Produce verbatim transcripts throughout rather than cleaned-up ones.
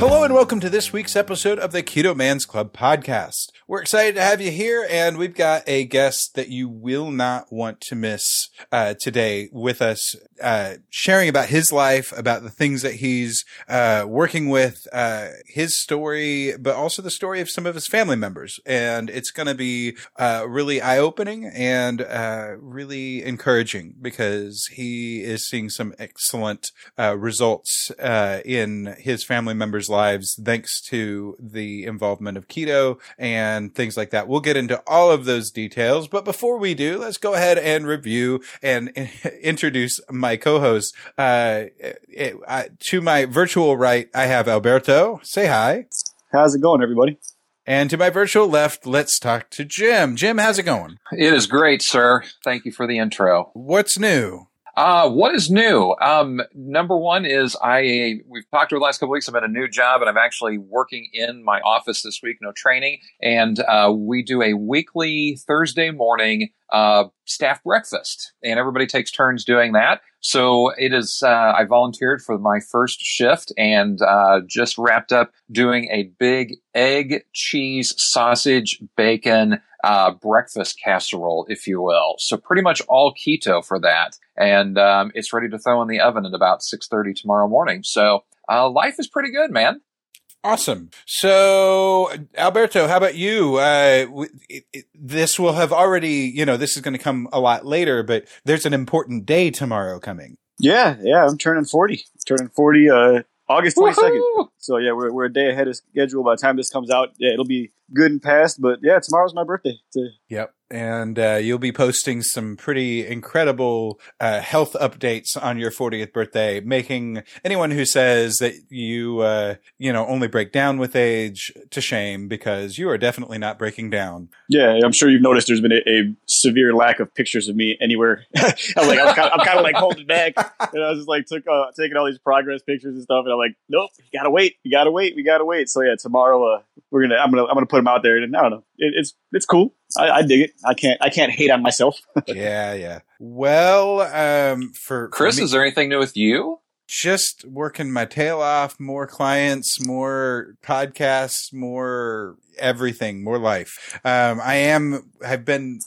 Hello and welcome to this week's episode of the Keto Man's Club podcast. We're excited to have you here, and we've got a guest that you will not want to miss uh, today with us, uh, sharing about his life, about the things that he's uh, working with, uh, his story, but also the story of some of his family members. And it's going to be uh, really eye-opening and uh, really encouraging because he is seeing some excellent uh, results uh, in his family members' lives. lives thanks to the involvement of keto and things like that. We'll get into all of those details, but before we do, let's go ahead and review and introduce my co-host. Uh, it, I, to my virtual right, I have Alberto. Say hi. How's it going, everybody? And to my virtual left, let's talk to Jim. Jim, how's it going? It is great, sir. Thank you for the intro. What's new? Uh, what is new? Um, number one is I, we've talked over the last couple of weeks. I'm at a new job and I'm actually working in my office this week, no training. And, uh, we do a weekly Thursday morning, uh, staff breakfast, and everybody takes turns doing that. So it is, uh, I volunteered for my first shift and, uh, just wrapped up doing a big egg, cheese, sausage, bacon, uh, breakfast casserole, if you will. So pretty much all keto for that. And, um, it's ready to throw in the oven at about six thirty tomorrow morning. So, uh, life is pretty good, man. Awesome. So, Alberto, how about you? Uh, it, it, this will have already, you know, this is going to come a lot later, but there's an important day tomorrow coming. Yeah. Yeah. I'm turning forty, turning forty, uh, August twenty-second. Woohoo! So yeah, we're we're a day ahead of schedule. By the time this comes out, yeah, it'll be good and past. But yeah, tomorrow's my birthday. Too. Yep, and uh, you'll be posting some pretty incredible uh, health updates on your fortieth birthday, making anyone who says that you uh, you know only break down with age to shame, because you are definitely not breaking down. Yeah, I'm sure you've noticed there's been a, a severe lack of pictures of me anywhere. I was like, I'm kind of, I'm kind of like holding back, and I was just like took uh, taking all these progress pictures and stuff, and I'm like, nope, you gotta wait. We gotta wait. We gotta wait. So yeah, tomorrow uh, we're gonna. I'm gonna. I'm gonna put them out there, and I don't know. It, it's it's cool. I, I dig it. I can't. I can't hate on myself. yeah, yeah. Well, um, for Chris, for me, is there anything new with you? Just working my tail off. More clients. More podcasts. More everything. More life. Um, I am. I've been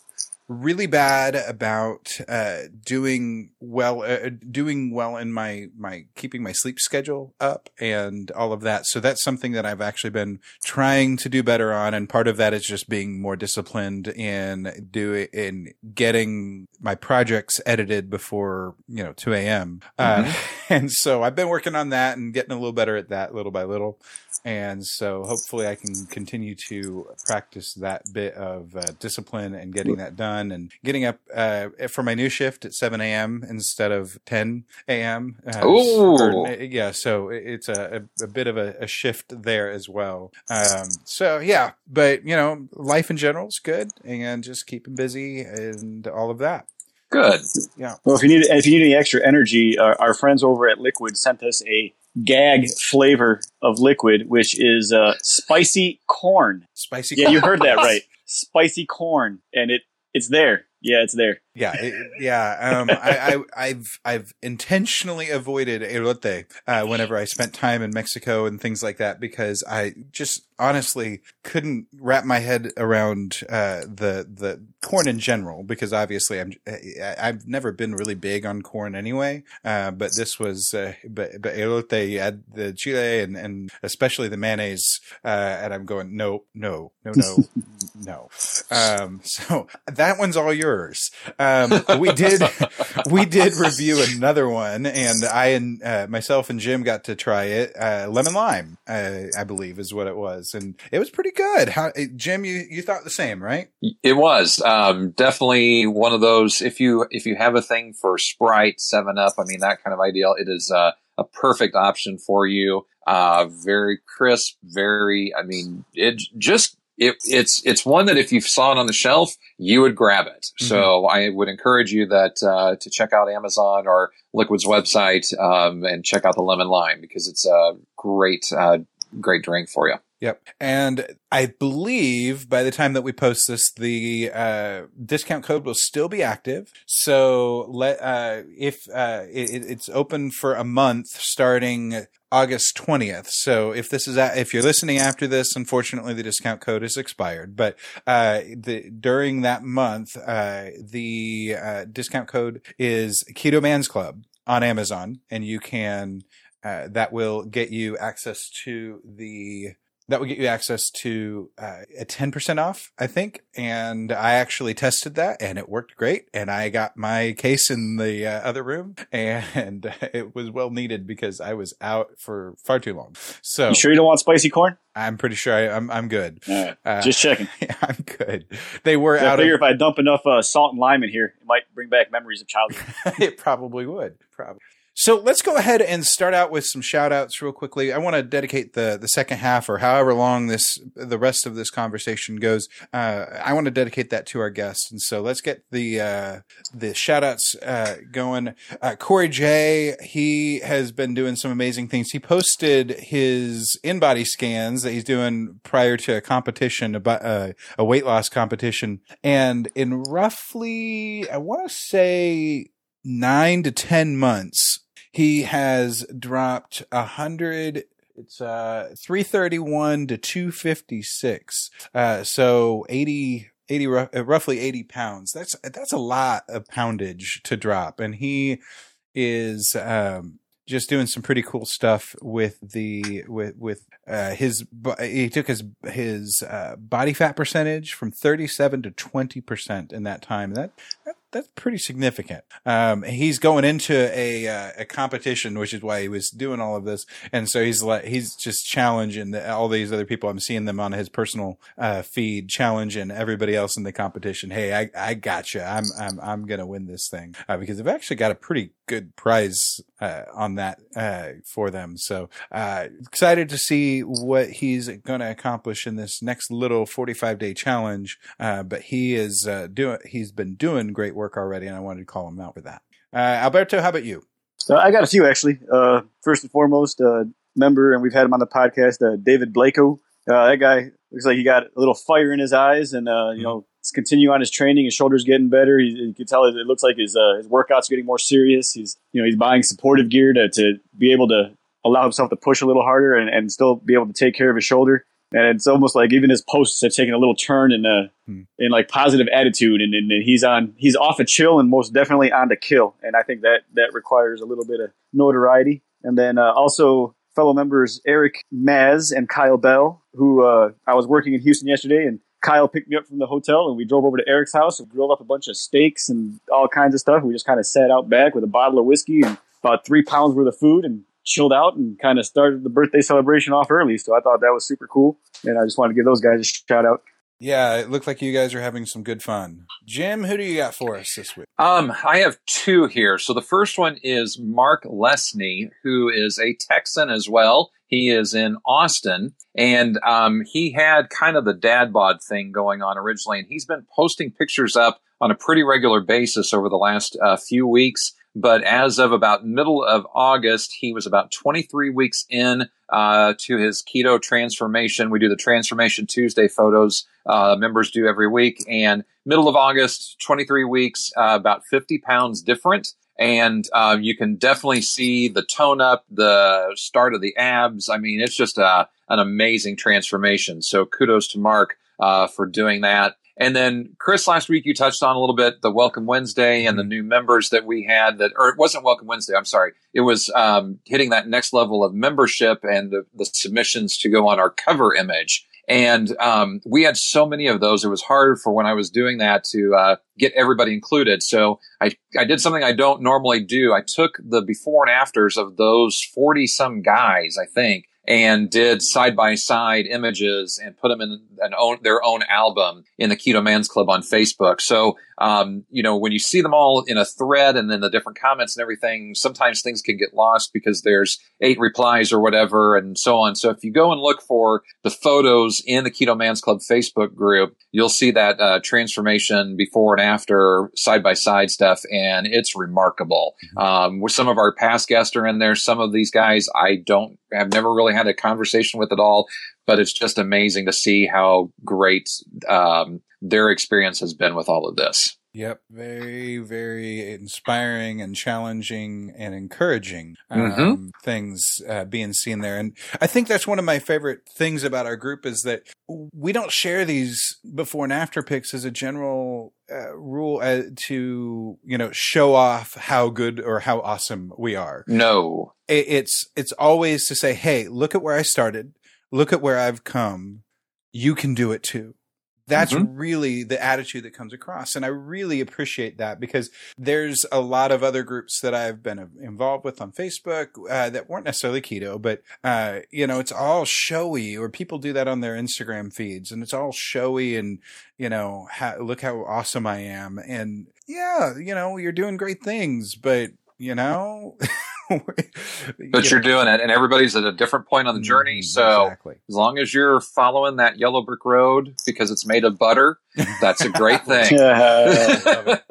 really bad about uh doing well uh, doing well in my my keeping my sleep schedule up and all of that, so that's something that I've actually been trying to do better on, and part of that is just being more disciplined in doing in getting my projects edited before you know two a.m. Mm-hmm. uh, and so I've been working on that and getting a little better at that little by little, and so hopefully I can continue to practice that bit of uh, discipline and getting that done and getting up uh, for my new shift at seven a.m. instead of ten a.m. Uh, Ooh. Yeah, so it's a, a bit of a, a shift there as well. Um, so, yeah, but, you know, life in general is good, and just keeping busy and all of that. Good. Yeah. Well, if you need if you need any extra energy, uh, our friends over at Liquid sent us a gag flavor of Liquid, which is uh, spicy corn. Spicy corn. Yeah, you heard that right. Spicy corn, and it It's there. Yeah, it's there. Yeah, it, yeah. Um, I, I, I've I've intentionally avoided elote uh, whenever I spent time in Mexico and things like that, because I just honestly couldn't wrap my head around uh, the the corn in general, because obviously I'm I, I've never been really big on corn anyway. Uh, but this was uh, but, but elote, you add the chile and, and especially the mayonnaise, uh, and I'm going no no no no no. Um, so that one's all yours. Um, Um, we did, we did review another one, and I and uh, myself and Jim got to try it. Uh, lemon lime, uh, I believe, is what it was, and it was pretty good. How, Jim, you, you thought the same, right? It was um, definitely one of those. If you if you have a thing for Sprite, Seven Up, I mean that kind of ideal, it is uh, a perfect option for you. uh, very crisp, very, I mean, it just, it, it's, it's one that if you saw it on the shelf, you would grab it. Mm-hmm. So I would encourage you that, uh, to check out Amazon or Liquid's website, um, and check out the lemon lime, because it's a great, uh, great drink for you. Yep. And I believe by the time that we post this, the uh, discount code will still be active. So let uh, if uh, it, it's open for a month starting August twentieth. So if this is at, if you're listening after this, unfortunately the discount code is expired. But uh, the, during that month, uh, the uh, discount code is Keto Man's Club on Amazon, and you can uh, that will get you access to the. That would get you access to uh, a ten percent off, I think. And I actually tested that and it worked great. And I got my case in the uh, other room, and it was well needed because I was out for far too long. So you sure you don't want spicy corn? I'm pretty sure I, I'm I'm good. Right. Uh, Just checking. I'm good. They were out. I figure of, if I dump enough uh, salt and lime in here, it might bring back memories of childhood. It probably would. Probably. So let's go ahead and start out with some shout outs real quickly. I want to dedicate the, the second half, or however long this, the rest of this conversation goes. Uh, I want to dedicate that to our guests. And so let's get the, uh, the shout outs, uh, going. Uh, Corey J, he has been doing some amazing things. He posted his in-body scans that he's doing prior to a competition, about uh, a weight loss competition. And in roughly, I want to say nine to ten months, he has dropped a hundred, it's uh three thirty-one to two fifty-six. Uh, so eighty, eighty, roughly eighty pounds. That's, that's a lot of poundage to drop. And he is, um, just doing some pretty cool stuff with the, with, with, uh, his, he took his, his, uh, body fat percentage from thirty-seven to twenty percent in that time. That, that That's pretty significant. Um, he's going into a, uh, a competition, which is why he was doing all of this. And so he's like, he's just challenging the, all these other people. I'm seeing them on his personal, uh, feed, challenging everybody else in the competition. Hey, I, I gotcha. I'm, I'm, I'm going to win this thing, uh, because I've actually got a pretty good prize, uh, on that, uh, for them. So, uh, excited to see what he's going to accomplish in this next little forty-five day challenge. Uh, but he is, uh, doing, he's been doing great work already, and I wanted to call him out for that. Uh, Alberto, how about you? Uh, I got a few, actually. Uh, first and foremost, uh, member, and we've had him on the podcast, uh, David Blakeau. Uh, that guy looks like he got a little fire in his eyes, and, uh, you mm-hmm. know, let's continue on his training. His shoulder's getting better. He, you can tell it looks like his, uh, his workouts are getting more serious. He's, you know, he's buying supportive gear to, to be able to allow himself to push a little harder and, and still be able to take care of his shoulder. And it's almost like even his posts have taken a little turn in uh hmm. in like positive attitude, and, and, and he's on he's off a chill and most definitely on to kill. And I think that that requires a little bit of notoriety. And then uh, also fellow members Eric Maz and Kyle Bell, who uh, I was working in Houston yesterday, and Kyle picked me up from the hotel, and we drove over to Eric's house and grilled up a bunch of steaks and all kinds of stuff. We just kind of sat out back with a bottle of whiskey and about three pounds worth of food, and chilled out and kind of started the birthday celebration off early. So I thought that was super cool, and I just wanted to give those guys a shout out. Yeah, it looked like you guys are having some good fun. Jim, who do you got for us this week? Um, I have two here. So the first one is Mark Lesney, who is a Texan as well. He is in Austin, and um, he had kind of the dad bod thing going on originally, and he's been posting pictures up on a pretty regular basis over the last uh, few weeks. But as of about middle of August, he was about twenty-three weeks in uh, to his keto transformation. We do the Transformation Tuesday photos uh, members do every week. And middle of August, twenty-three weeks, uh, about fifty pounds different. And uh, you can definitely see the tone up, the start of the abs. I mean, it's just a, an amazing transformation. So kudos to Mark uh, for doing that. And then, Chris, last week you touched on a little bit the Welcome Wednesday and the new members that we had that, or it wasn't Welcome Wednesday, I'm sorry. It was um, hitting that next level of membership and the, the submissions to go on our cover image. And um, we had so many of those. It was hard for when I was doing that to uh, get everybody included. So I, I did something I don't normally do. I took the before and afters of those forty some guys, I think, and did side-by-side images and put them in an own, their own album in the Keto Man's Club on Facebook. So, um, you know, when you see them all in a thread and then the different comments and everything, sometimes things can get lost because there's eight replies or whatever and so on. So if you go and look for the photos in the Keto Man's Club Facebook group, you'll see that uh, transformation before and after side-by-side stuff, and it's remarkable. Um, with some of our past guests are in there. Some of these guys I don't have never really had a conversation with at all, but it's just amazing to see how great um, their experience has been with all of this. Yep. Very, very inspiring and challenging and encouraging um, mm-hmm. things uh, being seen there. And I think that's one of my favorite things about our group is that we don't share these before and after pics as a general uh, rule uh, to, you know, show off how good or how awesome we are. No, it, it's, it's always to say, hey, look at where I started. Look at where I've come. You can do it too. That's mm-hmm. really the attitude that comes across. And I really appreciate that because there's a lot of other groups that I've been involved with on Facebook uh, that weren't necessarily keto, but, uh, you know, it's all showy, or people do that on their Instagram feeds, and it's all showy and, you know, ha- look how awesome I am. And yeah, you know, you're doing great things, but you know, but yeah. you're doing it, and everybody's at a different point on the journey. So exactly. As long as you're following that yellow brick road because it's made of butter, that's a great thing. Yeah, I love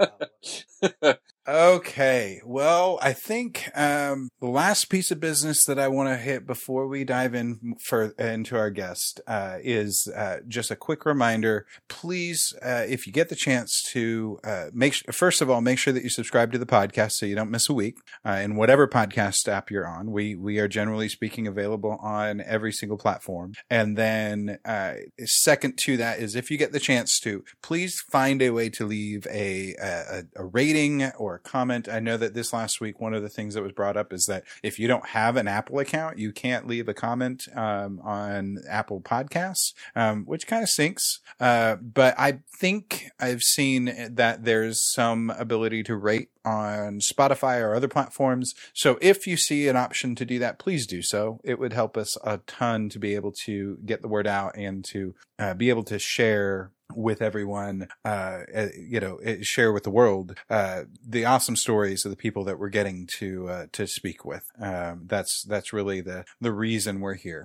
it. Okay. Well, I think um, the last piece of business that I want to hit before we dive in for, into our guest uh, is uh, just a quick reminder. Please, uh, if you get the chance to uh, make sh- first of all, make sure that you subscribe to the podcast so you don't miss a week. Uh, in whatever podcast app you're on, we we are generally speaking available on every single platform. And then uh, second to that is if you get the chance to, please find a way to leave a a, a rating or comment. I know that this last week, one of the things that was brought up is that if you don't have an Apple account, you can't leave a comment um, on Apple Podcasts, um, which kind of stinks. Uh, but I think I've seen that there's some ability to rate on Spotify or other platforms. So if you see an option to do that, please do so. It would help us a ton to be able to get the word out and to uh, be able to share with everyone, uh, you know, share with the world, uh, the awesome stories of the people that we're getting to, uh, to speak with. Um, that's, that's really the, the reason we're here.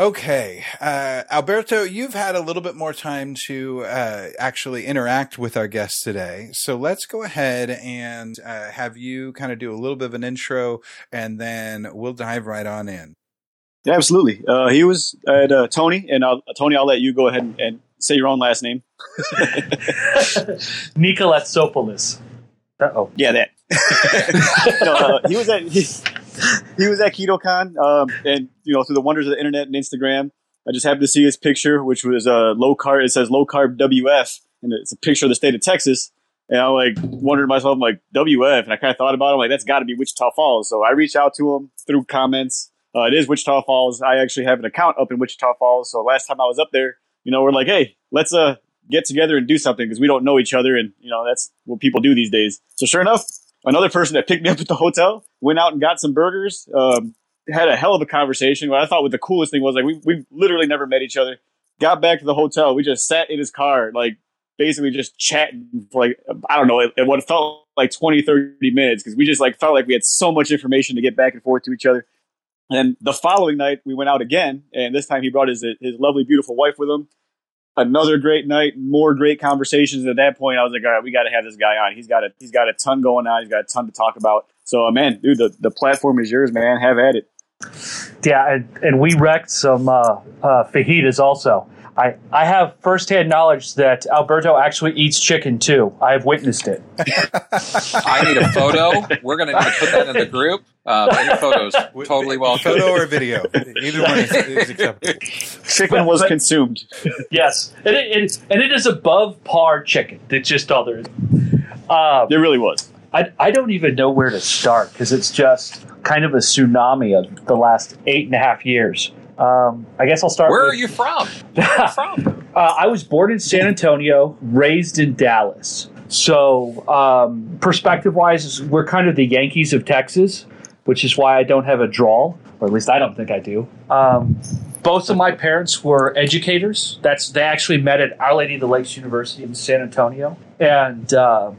Okay. Uh, Alberto, you've had a little bit more time to, uh, actually interact with our guests today. So let's go ahead and, uh, have you kind of do a little bit of an intro, and then we'll dive right on in. Yeah, absolutely. Uh, he was at, uh, Tony, and I'll, Tony, I'll let you go ahead and, and say your own last name. Nikolasopoulos. Uh-oh. Yeah, that. no, uh, he was at he, he was at KetoCon, um, and you know, through the wonders of the internet and Instagram, I just happened to see his picture, which was uh, low carb. It says low carb W F, and it's a picture of the state of Texas. And I like wondered to myself, I'm like, W F, and I kind of thought about it. I'm like, that's got to be Wichita Falls. So I reached out to him through comments. Uh, it is Wichita Falls. I actually have an account up in Wichita Falls. So last time I was up there, you know, we're like, hey, let's uh, get together and do something because we don't know each other. And, you know, that's what people do these days. So sure enough, another person that picked me up at the hotel went out and got some burgers, um, had a hell of a conversation. What I thought was the coolest thing was, like, we we literally never met each other. Got back to the hotel. We just sat in his car, like, basically just chatting for, like, I don't know, it, it what felt like twenty, thirty minutes because we just, like, felt like we had so much information to get back and forth to each other. And the following night, we went out again, and this time he brought his his lovely, beautiful wife with him. Another great night, more great conversations. At that point, I was like, all right, we got to have this guy on. He's got a he's got a ton going on. He's got a ton to talk about. So, uh, man, dude, the, the platform is yours, man. Have at it. Yeah, and, and we wrecked some uh, uh, fajitas also. I, I have firsthand knowledge that Alberto actually eats chicken, too. I have witnessed it. I need a photo. We're going to need to put that in the group. Uh, any photos, totally welcome. Photo or video. Either one is, is acceptable. Chicken was but, consumed. Yes. And it, it, and it is above par chicken. It's just all there is. Um, it really was. I, I don't even know where to start because it's just kind of a tsunami of the last eight and a half years. Um, I guess I'll start. Where with, are you from? Where are you from? uh, I was born in San Antonio, raised in Dallas. So um, perspective-wise, we're kind of the Yankees of Texas. which is why I don't have a drawl, or at least I don't think I do. Um, both of my parents were educators. That's They actually met at Our Lady of the Lakes University in San Antonio. And uh,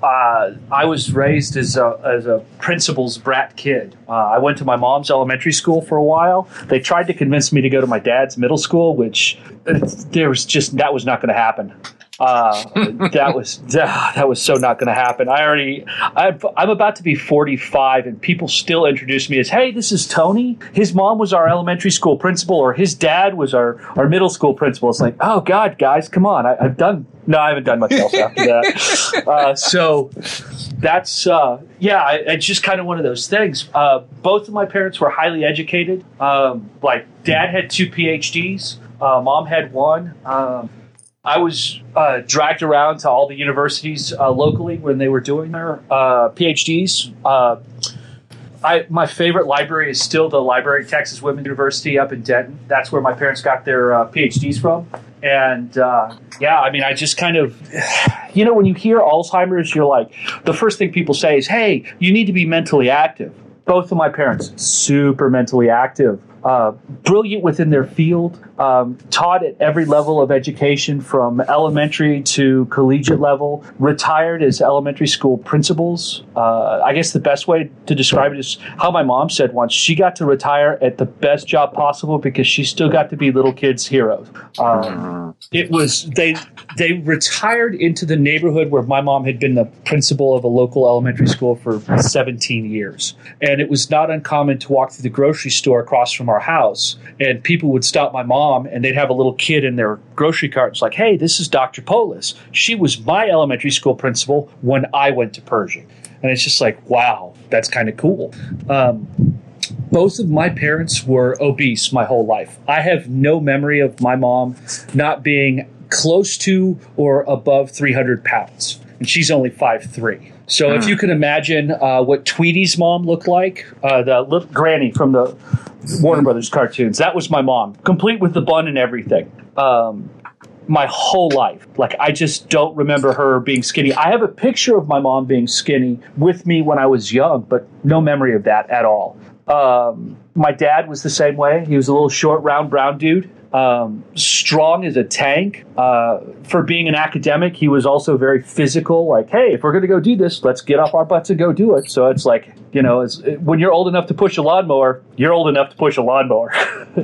uh, I was raised as a, as a principal's brat kid. Uh, I went to my mom's elementary school for a while. They tried to convince me to go to my dad's middle school, which there was just that was not going to happen. Uh, that was, uh, that was so not going to happen. I already, I've, I'm about to be forty-five and people still introduce me as, hey, this is Tony. His mom was our elementary school principal, or his dad was our, our middle school principal. It's like, oh God, guys, come on. I, I've done, no, I haven't done much else after that. Uh, so that's, uh, yeah, I, it's just kind of one of those things. Uh, both of my parents were highly educated. Um, like dad had two PhDs, uh, mom had one, um, I was uh, dragged around to all the universities uh, locally when they were doing their uh, PhDs. Uh, I, my favorite library is still the library at Texas Women's University up in Denton. That's where my parents got their uh, PhDs from. And, uh, yeah, I mean, I just kind of, you know, when you hear Alzheimer's, you're like, the first thing people say is, hey, you need to be mentally active. Both of my parents, super mentally active. Uh, brilliant within their field, um, taught at every level of education from elementary to collegiate level, retired as elementary school principals. Uh, I guess the best way to describe it is how my mom said once, she got to retire at the best job possible because she still got to be little kids' heroes. Um, it was, they, they retired into the neighborhood where my mom had been the principal of a local elementary school for seventeen years. And it was not uncommon to walk through the grocery store across from our house, and people would stop my mom and they'd have a little kid in their grocery cart. It's like, hey, this is Doctor Polis. She was my elementary school principal when I went to Pershing. And it's just like, wow, that's kind of cool. Um, both of my parents were obese my whole life. I have no memory of my mom not being close to or above three hundred pounds. And she's only five three. So if you can imagine uh, what Tweety's mom looked like, uh, the little granny from the Warner Brothers cartoons, that was my mom, complete with the bun and everything. Um, my whole life. Like, I just don't remember her being skinny. I have a picture of my mom being skinny with me when I was young, but no memory of that at all. Um, my dad was the same way. He was a little short, round, brown dude. Um, strong as a tank. Uh, for being an academic, he was also very physical. Like, hey, if we're going to go do this, let's get off our butts and go do it. So it's like, you know, it's, it, when you're old enough to push a lawnmower, you're old enough to push a lawnmower.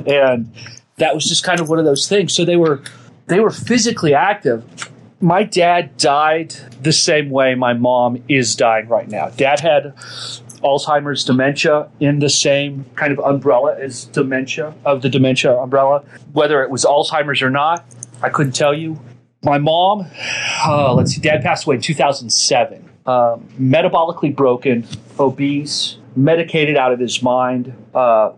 And that was just kind of one of those things. So they were, they were physically active. My dad died the same way my mom is dying right now. Dad had Alzheimer's dementia in the same kind of umbrella as dementia, of the dementia umbrella. Whether it was Alzheimer's or not, I couldn't tell you. My mom, uh, let's see, dad passed away in two thousand seven. Um, metabolically broken, obese, medicated out of his mind, uh,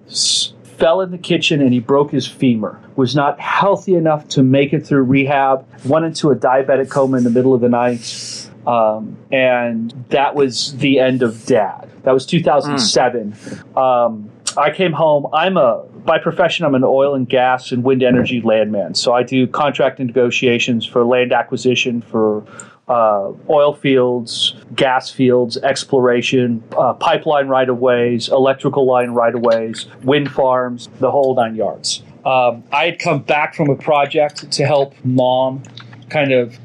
fell in the kitchen and he broke his femur. Was not healthy enough to make it through rehab, went into a diabetic coma in the middle of the night. Um, and that was the end of dad. That was two thousand seven. Mm. Um, I came home. I'm a, by profession, I'm an oil and gas and wind energy landman. So I do contract negotiations for land acquisition, for uh, oil fields, gas fields, exploration, uh, pipeline right-of-ways, electrical line right-of-ways, wind farms, the whole nine yards. Um, I had come back from a project to help mom kind of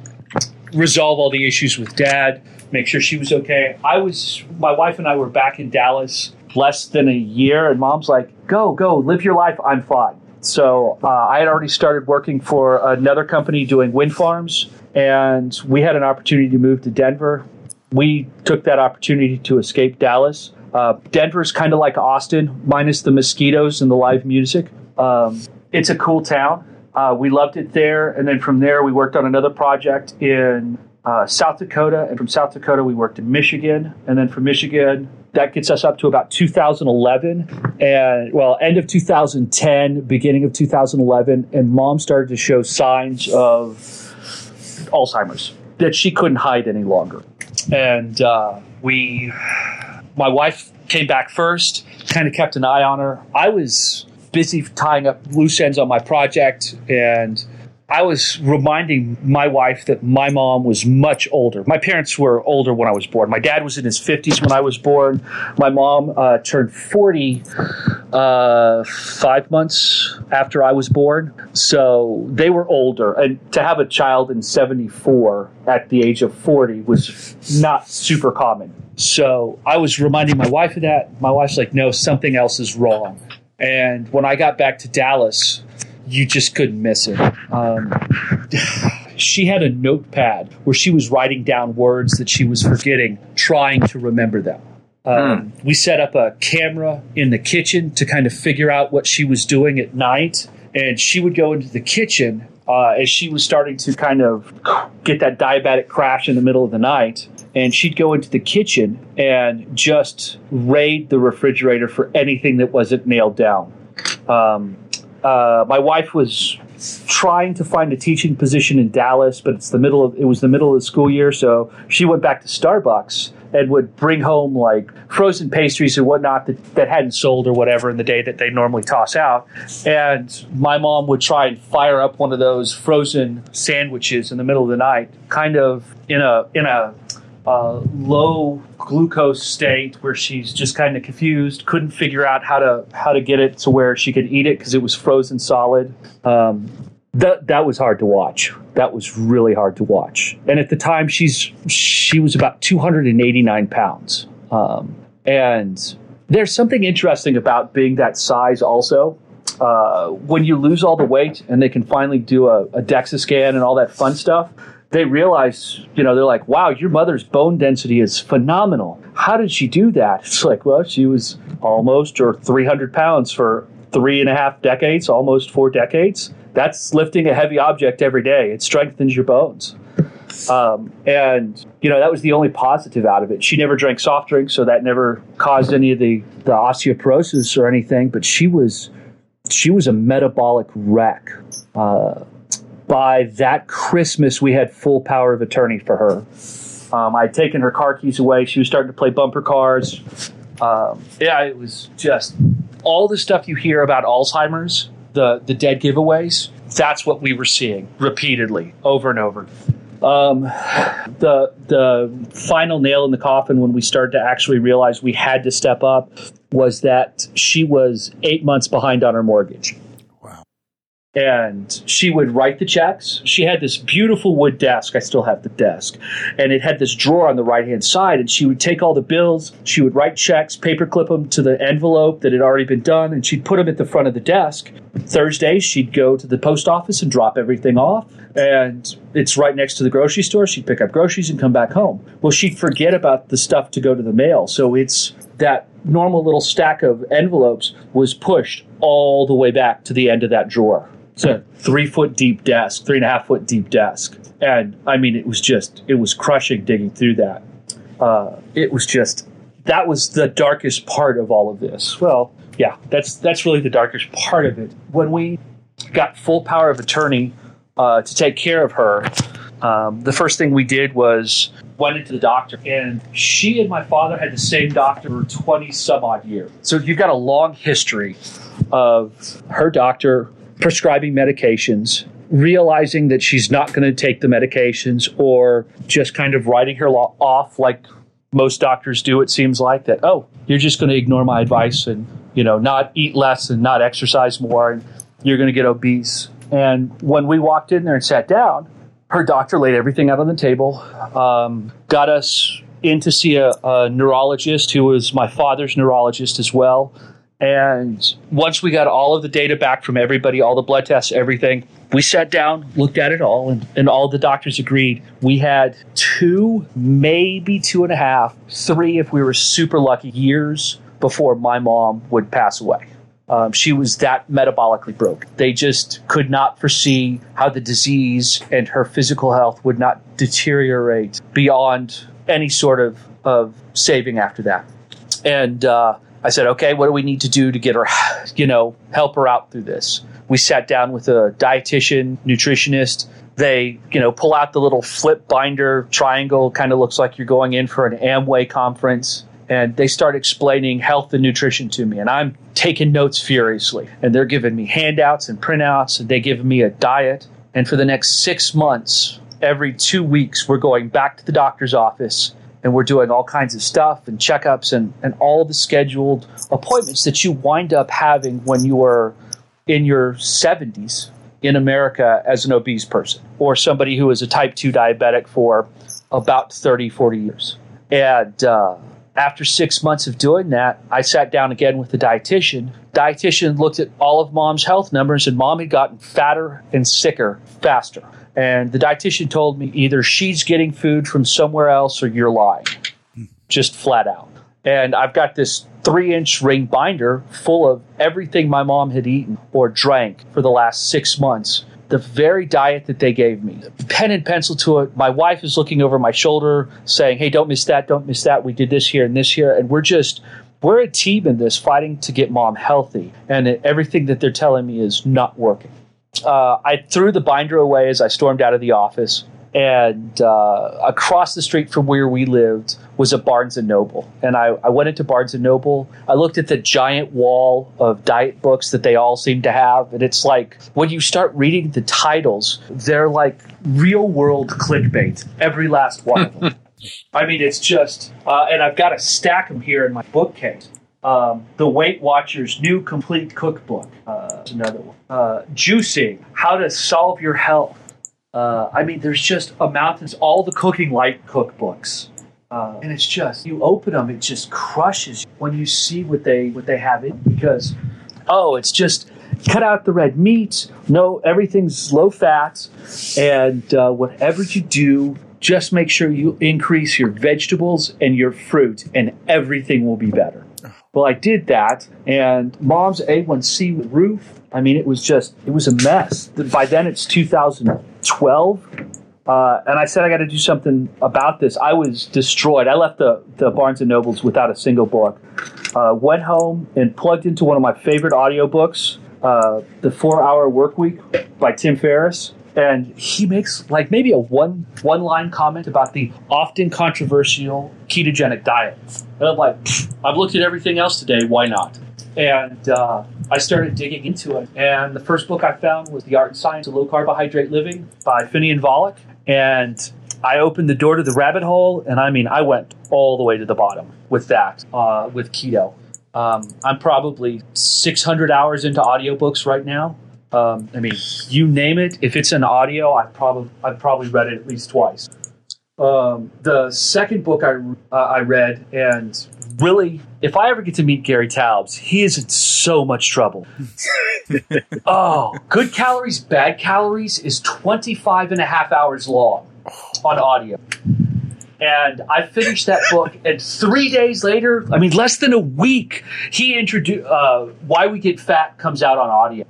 resolve all the issues with dad, make sure she was okay. I was, my wife and I were back in Dallas less than a year, and mom's like, go, go, live your life, I'm fine. So uh, I had already started working for another company doing wind farms, and we had an opportunity to move to Denver. We took that opportunity to escape Dallas. Uh, Denver's kind of like Austin, minus the mosquitoes and the live music. Um, it's a cool town. Uh, we loved it there, and then from there we worked on another project in uh, South Dakota, and from South Dakota we worked in Michigan, and then from Michigan, that gets us up to about two thousand eleven, and well, end of two thousand ten, beginning of two thousand eleven, and mom started to show signs of Alzheimer's, that she couldn't hide any longer. And uh, we, my wife came back first, kind of kept an eye on her. I was busy tying up loose ends on my project, and I was reminding my wife that my mom was much older. My parents were older when I was born. My dad was in his fifties when I was born. My mom uh, turned forty uh, five months after I was born. So they were older. And to have a child in seventy-four at the age of forty was not super common. So I was reminding my wife of that. My wife's like, no, something else is wrong. And when I got back to Dallas, you just couldn't miss it. Um, she had a notepad where she was writing down words that she was forgetting, trying to remember them. Um, mm. We set up a camera in the kitchen to kind of figure out what she was doing at night. And she would go into the kitchen uh, as she was starting to kind of get that diabetic crash in the middle of the night. And she'd go into the kitchen and just raid the refrigerator for anything that wasn't nailed down. Um, uh, my wife was trying to find a teaching position in Dallas, but it's the middle of it was the middle of the school year, so she went back to Starbucks and would bring home like frozen pastries and whatnot that, that hadn't sold or whatever in the day that they normally toss out. And my mom would try and fire up one of those frozen sandwiches in the middle of the night, kind of in a in a Uh, low glucose state where she's just kind of confused, couldn't figure out how to how to get it to where she could eat it because it was frozen solid. Um, that that was hard to watch. That was really hard to watch. And at the time, she's she was about two hundred eighty-nine pounds. Um, and there's something interesting about being that size also. Uh, when you lose all the weight and they can finally do a, a DEXA scan and all that fun stuff, they realize, you know, they're like, wow, your mother's bone density is phenomenal. How did she do that? It's like, well, she was almost or three hundred pounds for three and a half decades, almost four decades. That's lifting a heavy object every day. It strengthens your bones. Um, and, you know, that was the only positive out of it. She never drank soft drinks, so that never caused any of the, the osteoporosis or anything. But she was she was a metabolic wreck. Uh By that Christmas, we had full power of attorney for her. Um, I had taken her car keys away. She was starting to play bumper cars. Um, yeah, it was just all the stuff you hear about Alzheimer's, the, the dead giveaways. That's what we were seeing repeatedly over and over. Um, the, the final nail in the coffin when we started to actually realize we had to step up was that she was eight months behind on her mortgage. And she would write the checks. She had this beautiful wood desk. I still have the desk. And it had this drawer on the right-hand side. And she would take all the bills. She would write checks, paperclip them to the envelope that had already been done. And she'd put them at the front of the desk. Thursday, she'd go to the post office and drop everything off. And it's right next to the grocery store. She'd pick up groceries and come back home. Well, she'd forget about the stuff to go to the mail. So it's that normal little stack of envelopes was pushed all the way back to the end of that drawer. It's a three-foot-deep desk, three-and-a-half-foot-deep desk. And, I mean, it was just – it was crushing digging through that. Uh, it was just – that was the darkest part of all of this. Well, yeah, that's that's really the darkest part of it. When we got full power of attorney uh, to take care of her, um, the first thing we did was went into the doctor. And she and my father had the same doctor for twenty-some-odd years. So you've got a long history of her doctor – prescribing medications, realizing that she's not going to take the medications, or just kind of writing her off like most doctors do, it seems like, that, oh, you're just going to ignore my advice and, you know, not eat less and not exercise more, and you're going to get obese. And when we walked in there and sat down, her doctor laid everything out on the table, um, got us in to see a, a neurologist who was my father's neurologist as well. And once we got all of the data back from everybody, all the blood tests, everything, we sat down, looked at it all, and, and all the doctors agreed we had two, maybe two and a half, three if we were super lucky, years before my mom would pass away. Um, she was that metabolically broke. They just could not foresee how the disease and her physical health would not deteriorate beyond any sort of, of saving after that. And, uh, I said, okay, what do we need to do to get her, you know, help her out through this? We sat down with a dietitian, nutritionist. They, you know, pull out the little flip binder triangle, kind of looks like you're going in for an Amway conference. And they start explaining health and nutrition to me. And I'm taking notes furiously. And they're giving me handouts and printouts. And they give me a diet. And for the next six months, every two weeks, we're going back to the doctor's office and we're doing all kinds of stuff and checkups and, and all the scheduled appointments that you wind up having when you are in your seventies in America as an obese person or somebody who is a type two diabetic for about thirty, forty years. And uh, after six months of doing that, I sat down again with the dietitian. Dietitian looked at all of Mom's health numbers, and Mom had gotten fatter and sicker faster. And the dietitian told me either she's getting food from somewhere else or you're lying, just flat out. And I've got this three-inch ring binder full of everything my mom had eaten or drank for the last six months, the very diet that they gave me. Pen and pencil to it. My wife is looking over my shoulder saying, hey, don't miss that, don't miss that. We did this here and this here. And we're just, we're a team in this fighting to get Mom healthy. And everything that they're telling me is not working. Uh, I threw the binder away as I stormed out of the office, and uh, across the street from where we lived was a Barnes and Noble. And I, I went into Barnes and Noble. I looked at the giant wall of diet books that they all seem to have, and it's like when you start reading the titles, they're like real-world clickbait, every last one of them. I mean, it's just uh, – and I've got to stack them here in my bookcase. Um, the Weight Watchers' new complete cookbook. Uh, another one. Uh, juicing. How to solve your health. Uh, I mean, there's just a mountains. All the cooking light cookbooks, uh, and it's just you open them, it just crushes you when you see what they what they have in. Because oh, it's just cut out the red meat. No, everything's low fat, and uh, whatever you do, just make sure you increase your vegetables and your fruit, and everything will be better. Well, I did that, and Mom's A one C roof, I mean, it was just, it was a mess. By then, it's two thousand twelve, uh, and I said I got to do something about this. I was destroyed. I left the, the Barnes and Nobles without a single book. Uh, went home and plugged into one of my favorite audiobooks, uh, The Four Hour Workweek by Tim Ferriss. And he makes like maybe a one one line comment about the often controversial ketogenic diet. And I'm like, I've looked at everything else today. Why not? And uh, I started digging into it. And the first book I found was The Art and Science of Low Carbohydrate Living by Phinney and Volek. And I opened the door to the rabbit hole. And I mean, I went all the way to the bottom with that, uh, with keto. Um, I'm probably six hundred hours into audiobooks right now. Um, I mean, you name it. If it's an audio, I've probably I've probably read it at least twice. Um, the second book I uh, I read, and really, if I ever get to meet Gary Taubes, he is in so much trouble. Oh, Good Calories, Bad Calories is twenty-five and a half hours long on audio. And I finished that book, and three days later, I mean, less than a week, he introduced uh, Why We Get Fat comes out on audio.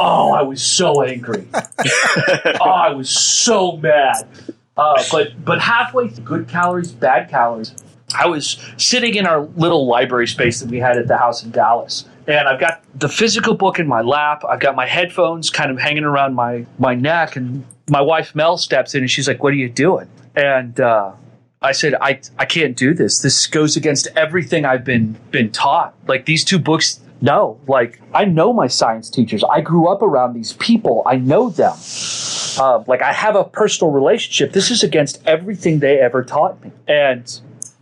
Oh, I was so angry. Oh, I was so mad. Uh, but but halfway through Good Calories, Bad Calories, I was sitting in our little library space that we had at the house in Dallas. And I've got the physical book in my lap. I've got my headphones kind of hanging around my, my neck. And my wife, Mel, steps in and she's like, what are you doing? And uh, I said, I I can't do this. This goes against everything I've been been taught. Like these two books... No, like I know my science teachers. I grew up around these people. I know them. Uh, like I have a personal relationship. This is against everything they ever taught me. And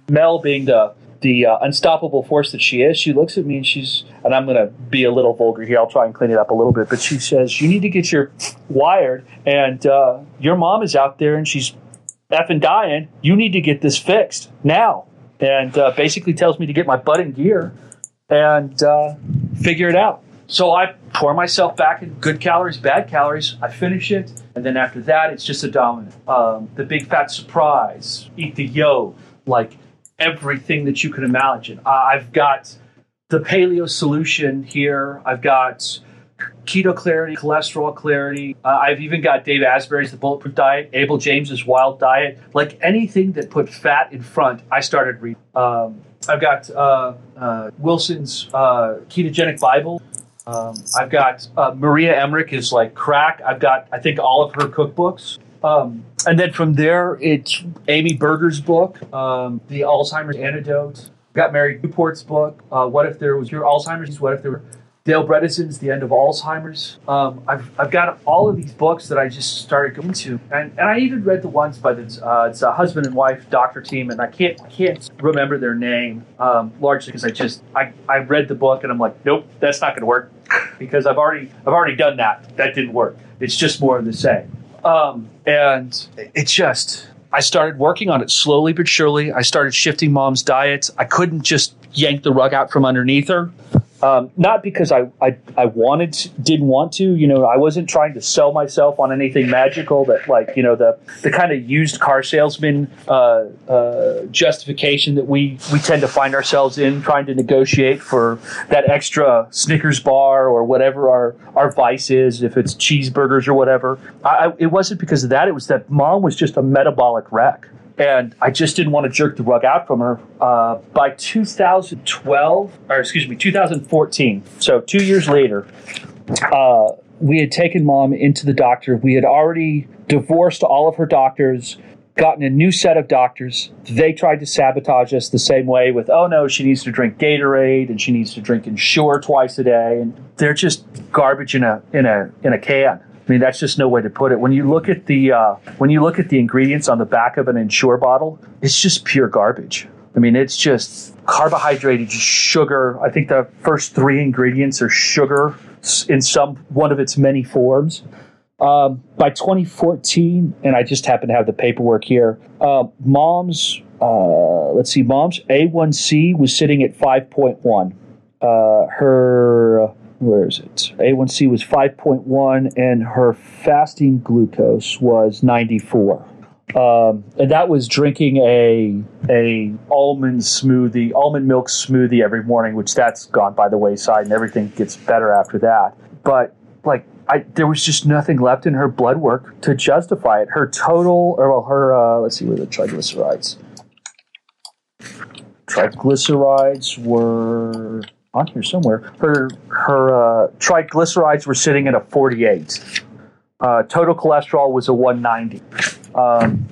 Mel, being the the uh, unstoppable force that she is, she looks at me and she's and I'm going to be a little vulgar here. I'll try and clean it up a little bit, but she says you need to get your wired. And uh, your mom is out there and she's effing dying. You need to get this fixed now. And uh, basically tells me to get my butt in gear and uh, figure it out. So I pour myself back in Good Calories, Bad Calories. I finish it. And then after that, it's just a dominant. Um, the Big Fat Surprise, Eat the Yo, like everything that you can imagine. Uh, I've got the Paleo Solution here. I've got Keto Clarity, Cholesterol Clarity. Uh, I've even got Dave Asbury's The Bulletproof Diet, Abel James's Wild Diet. Like anything that put fat in front, I started reading. Um, I've got uh, uh, Wilson's uh, Ketogenic Bible. Um, I've got uh, Maria Emmerich is like crack. I've got, I think, all of her cookbooks. Um, and then from there, it's Amy Berger's book, um, The Alzheimer's Antidote. I've got Mary Newport's book, uh, What If There Was Your Alzheimer's? What If There Were Dale Bredesen's The End of Alzheimer's. Um, I've I've got all of these books that I just started going to, and, and I even read the ones by the uh, it's a husband and wife doctor team, and I can't I can't remember their name, um, largely because I just I, I read the book and I'm like, nope, that's not going to work because I've already I've already done that. That didn't work. It's just more of the same, um, and it just. I started working on it slowly but surely. I started shifting mom's diets. I couldn't just yank the rug out from underneath her. Um, not because I, I, I wanted to, didn't want to, you know, I wasn't trying to sell myself on anything magical that like, you know, the, the kind of used car salesman uh, uh, justification that we, we tend to find ourselves in trying to negotiate for that extra Snickers bar or whatever our, our vice is, if it's cheeseburgers or whatever. I, I, it wasn't because of that. It was that mom was just a metabolic wreck. And I just didn't want to jerk the rug out from her. Uh, by two thousand twelve, or excuse me, two thousand fourteen, so two years later, uh, we had taken mom into the doctor. We had already divorced all of her doctors, gotten a new set of doctors. They tried to sabotage us the same way with, oh, no, she needs to drink Gatorade and she needs to drink Ensure twice a day. And they're just garbage in a in a in a can. I mean, that's just no way to put it. When you look at the uh, when you look at the ingredients on the back of an Ensure bottle, it's just pure garbage. I mean, it's just carbohydrated sugar. I think the first three ingredients are sugar in some one of its many forms. Um, by twenty fourteen, and I just happen to have the paperwork here, uh, mom's, uh, let's see, mom's A one C was sitting at five point one. Uh, her... Where is it? A one C was five point one, and her fasting glucose was ninety-four. Um, and that was drinking a a almond smoothie, almond milk smoothie every morning, which that's gone by the wayside, and everything gets better after that. But like, I there was just nothing left in her blood work to justify it. Her total, or well, her uh, let's see, where the triglycerides. Triglycerides were. On here somewhere. Her her uh, triglycerides were sitting at a forty-eight. Uh, total cholesterol was a one ninety. Um,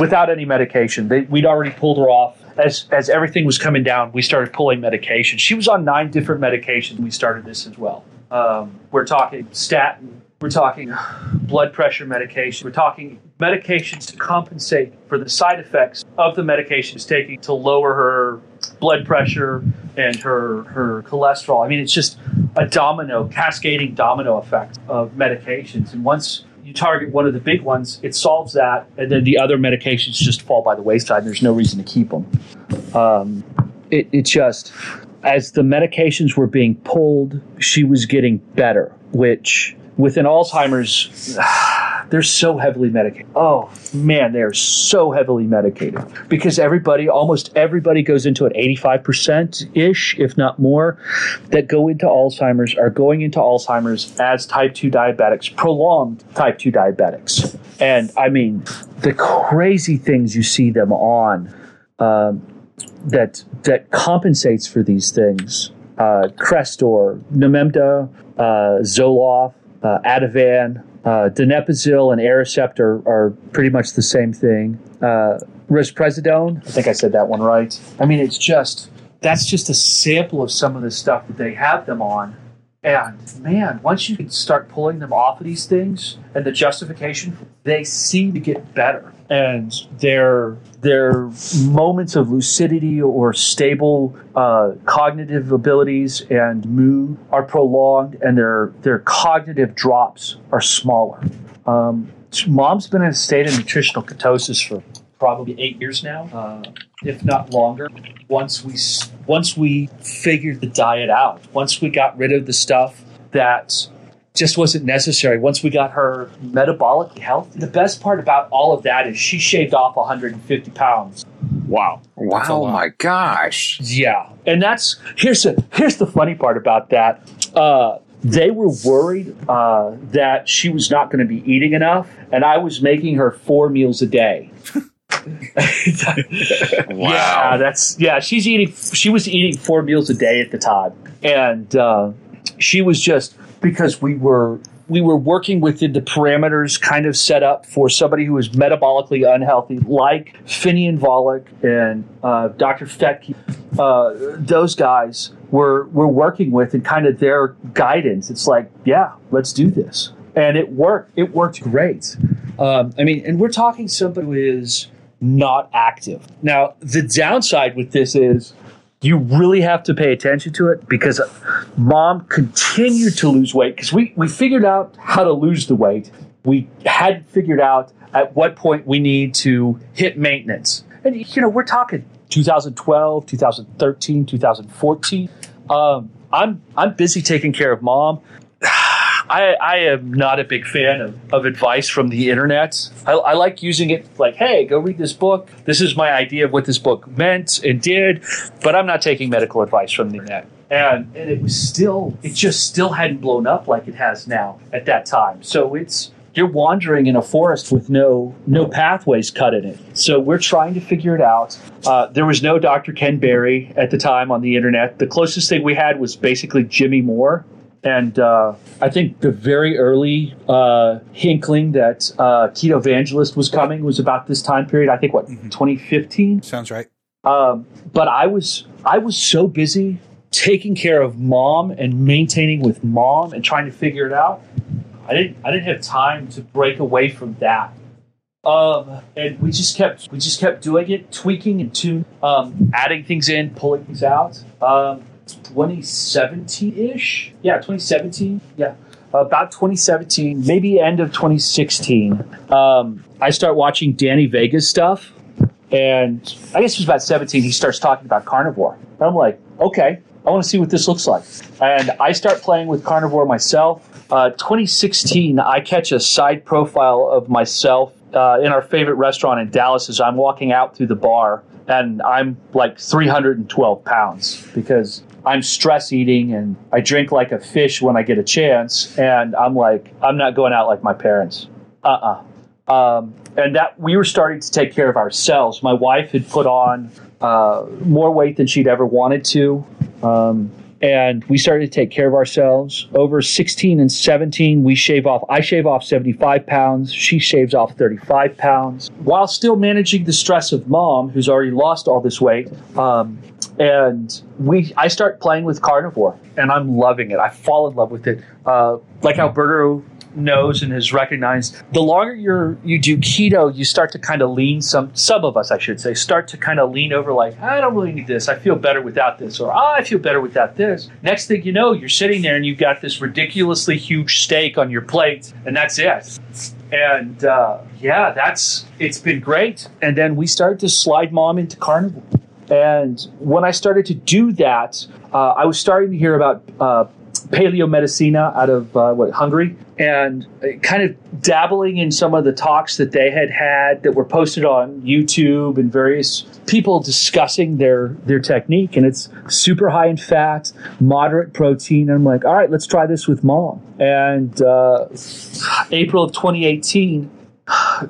without any medication, they, we'd already pulled her off. As as everything was coming down, we started pulling medication. She was on nine different medications. We started this as well. Um, we're talking statin. We're talking blood pressure medication. We're talking medications to compensate for the side effects of the medications taking to lower her blood pressure and her her cholesterol. I mean, it's just a domino, cascading domino effect of medications. And once you target one of the big ones, it solves that, and then the other medications just fall by the wayside. And there's no reason to keep them. Um, it, it just... As the medications were being pulled, she was getting better, which with an Alzheimer's, they're so heavily medicated. Oh, man, they're so heavily medicated because everybody, almost everybody goes into it, eighty-five percent-ish, if not more, that go into Alzheimer's are going into Alzheimer's as type two diabetics, prolonged type two diabetics. And, I mean, the crazy things you see them on um, – that that compensates for these things, uh, Crestor, Namenda, uh, Zoloft, uh, Ativan, uh, Donepezil, and Aricept are, are pretty much the same thing. Uh, Risperidone, I think I said that one right. I mean, it's just, that's just a sample of some of the stuff that they have them on. And, man, once you can start pulling them off of these things and the justification, they seem to get better. And their their moments of lucidity or stable uh, cognitive abilities and mood are prolonged, and their their cognitive drops are smaller. Um, mom's been in a state of nutritional ketosis for probably eight years now, uh, if not longer. Once we once we figured the diet out, once we got rid of the stuff that just wasn't necessary, once we got her metabolic health, the best part about all of that is she shaved off one hundred fifty pounds. Wow! Wow! Oh my gosh! Yeah, and that's here's the here's the funny part about that. Uh, They were worried uh, that she was not going to be eating enough, and I was making her four meals a day. Wow, yeah, that's yeah. She's eating. She was eating four meals a day at the time, and uh, she was just because we were we were working within the parameters kind of set up for somebody who is metabolically unhealthy, like Phinney and Volek and uh, Doctor Fetke. Uh, those guys were were working with and kind of their guidance. It's like, yeah, let's do this. And it worked. It worked great. Um, I mean, and we're talking somebody who is not active. Now, the downside with this is you really have to pay attention to it, because mom continued to lose weight, because we, we figured out how to lose the weight. We hadn't figured out at what point we need to hit maintenance. And, you know, we're talking two thousand twelve, two thousand thirteen, two thousand fourteen. Um, I'm I'm busy taking care of mom. I, I am not a big fan of, of advice from the internet. I, I like using it like, hey, go read this book. This is my idea of what this book meant and did, but I'm not taking medical advice from the internet. And, and it was still, it just still hadn't blown up like it has now at that time. So it's, you're wandering in a forest with no no pathways cut in it. So we're trying to figure it out. Uh, there was no Doctor Ken Berry at the time on the internet. The closest thing we had was basically Jimmy Moore. And uh, I think the very early uh, hinkling that uh, Keto Evangelist was coming was about this time period. I think, what, mm-hmm. twenty fifteen? Sounds right. Um, but I was I was so busy taking care of mom and maintaining with mom and trying to figure it out. I didn't I didn't have time to break away from that. Um, and we just kept we just kept doing it, tweaking and tuning, um, adding things in, pulling things out. Um, twenty seventeen-ish? Yeah, twenty seventeen. Yeah. About twenty seventeen, maybe end of twenty sixteen. Um, I start watching Danny Vega's stuff. And I guess it was about seventeen. He starts talking about carnivore. And I'm like, okay, I want to see what this looks like. And I start playing with carnivore myself. Uh, twenty sixteen, I catch a side profile of myself uh, in our favorite restaurant in Dallas as I'm walking out through the bar. And I'm like three hundred twelve pounds because I'm stress eating and I drink like a fish when I get a chance. And I'm like, I'm not going out like my parents. Uh-uh. Um, and that we were starting to take care of ourselves. My wife had put on uh, more weight than she'd ever wanted to. Um, and we started to take care of ourselves. Over sixteen and seventeen, we shave off. I shave off seventy-five pounds. She shaves off thirty-five pounds while still managing the stress of mom, who's already lost all this weight. Um, and we, I start playing with carnivore, and I'm loving it. I fall in love with it. Uh, like Alberto knows and has recognized, the longer you're you do keto, you start to kind of lean, some some of us I should say start to kind of lean over, like, I don't really need this, I feel better without this, or oh, I feel better without this. Next thing you know, you're sitting there and you've got this ridiculously huge steak on your plate, and that's it. And uh yeah that's it's been great. And then we started to slide mom into carnivore, and when I started to do that, uh I was starting to hear about uh Paleo Medicina out of uh, what, Hungary, and kind of dabbling in some of the talks that they had had that were posted on YouTube and various people discussing their their technique. And it's super high in fat, moderate protein. And I'm like, all right, let's try this with mom. And uh, April of twenty eighteen.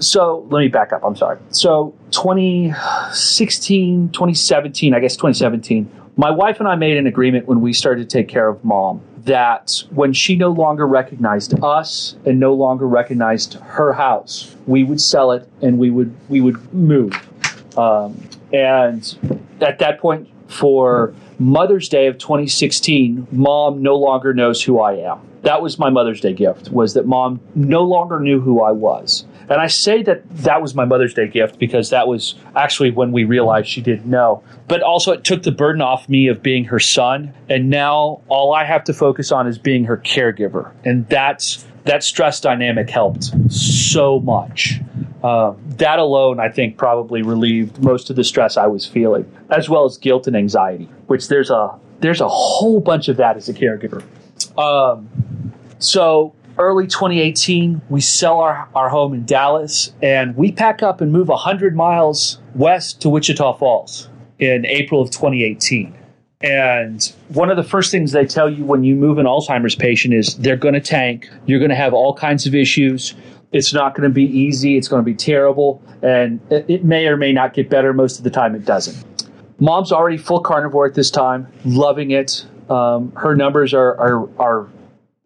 So let me back up. I'm sorry. So twenty sixteen, twenty seventeen, I guess twenty seventeen. My wife and I made an agreement when we started to take care of mom that when she no longer recognized us and no longer recognized her house, we would sell it and we would we would move. Um, and at that point, for Mother's Day of twenty sixteen, mom no longer knows who I am. That was my Mother's Day gift, was that mom no longer knew who I was. And I say that that was my Mother's Day gift because that was actually when we realized she didn't know. But also it took the burden off me of being her son. And now all I have to focus on is being her caregiver. And that's, that stress dynamic helped so much. Uh, that alone, I think, probably relieved most of the stress I was feeling, as well as guilt and anxiety, which there's a there's a whole bunch of that as a caregiver. Um, so... Early twenty eighteen, we sell our, our home in Dallas, and we pack up and move one hundred miles west to Wichita Falls in April of twenty eighteen. And one of the first things they tell you when you move an Alzheimer's patient is they're going to tank. You're going to have all kinds of issues. It's not going to be easy. It's going to be terrible. And it, it may or may not get better. Most of the time, it doesn't. Mom's already full carnivore at this time, loving it. Um, her numbers are are are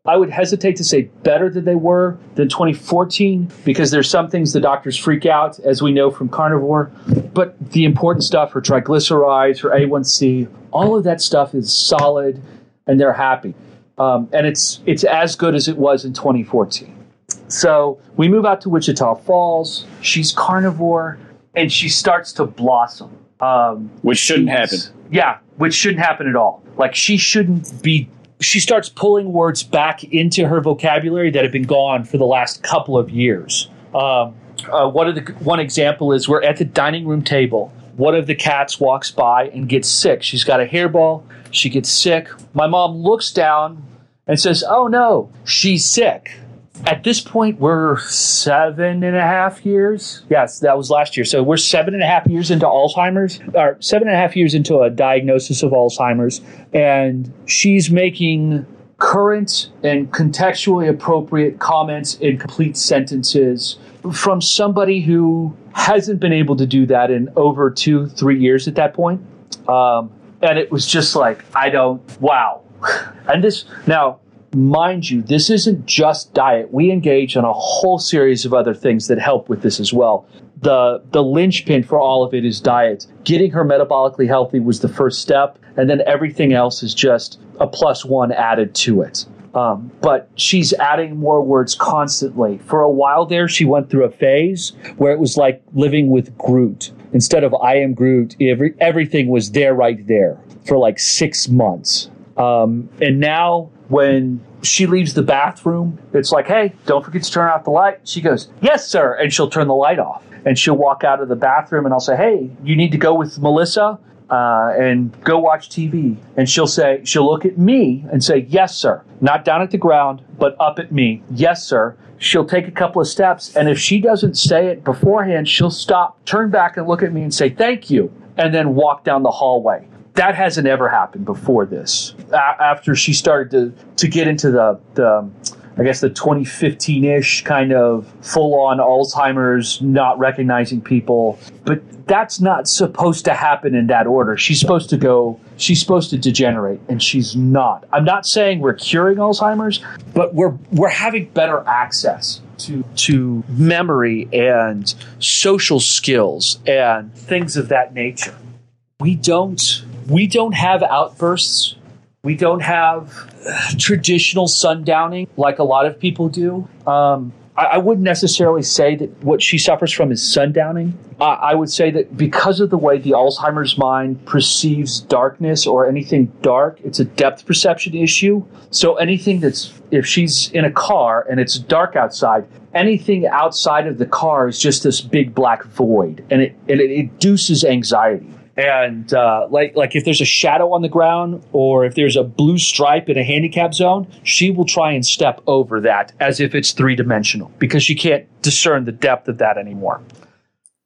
I would hesitate to say better than they were than twenty fourteen, because there's some things the doctors freak out, as we know from carnivore. But the important stuff, her triglycerides, her A one C, all of that stuff is solid, and they're happy. Um, and it's it's as good as it was in twenty fourteen. So we move out to Wichita Falls. She's carnivore, and she starts to blossom. Um, which shouldn't happen. Yeah, which shouldn't happen at all. Like, she shouldn't be – she starts pulling words back into her vocabulary that have been gone for the last couple of years. Um, uh, one, of the, one example is we're at the dining room table. One of the cats walks by and gets sick. She's got a hairball. She gets sick. My mom looks down and says, oh, no, she's sick. At this point, we're seven and a half years. Yes, that was last year. So we're seven and a half years into Alzheimer's, or seven and a half years into a diagnosis of Alzheimer's. And she's making current and contextually appropriate comments in complete sentences from somebody who hasn't been able to do that in over two, three years at that point. Um, and it was just like, I don't, wow. And this, now, mind you, this isn't just diet. We engage on a whole series of other things that help with this as well. The the linchpin for all of it is diet. Getting her metabolically healthy was the first step, and then everything else is just a plus one added to it. Um, but she's adding more words constantly. For a while there, she went through a phase where it was like living with Groot. Instead of I am Groot, every, everything was there right there for like six months. Um, and now when she leaves the bathroom, it's like, hey, don't forget to turn out the light. She goes, yes, sir. And she'll turn the light off. And she'll walk out of the bathroom and I'll say, hey, you need to go with Melissa uh, and go watch T V. And she'll say, she'll look at me and say, yes, sir. Not down at the ground, but up at me. Yes, sir. She'll take a couple of steps. And if she doesn't say it beforehand, she'll stop, turn back and look at me and say, thank you. And then walk down the hallway. That hasn't ever happened before this. A- after she started to, to get into the, the, I guess, the twenty fifteen-ish kind of full-on Alzheimer's, not recognizing people. But that's not supposed to happen in that order. She's supposed to go, she's supposed to degenerate, and she's not. I'm not saying we're curing Alzheimer's, but we're we're having better access to to memory and social skills and things of that nature. We don't... We don't have outbursts. We don't have traditional sundowning like a lot of people do. Um, I, I wouldn't necessarily say that what she suffers from is sundowning. Uh, I would say that because of the way the Alzheimer's mind perceives darkness or anything dark, it's a depth perception issue. So anything that's, if she's in a car and it's dark outside, anything outside of the car is just this big black void, and it, and it induces anxiety. And uh, like like if there's a shadow on the ground or if there's a blue stripe in a handicap zone, she will try and step over that as if it's three-dimensional because she can't discern the depth of that anymore.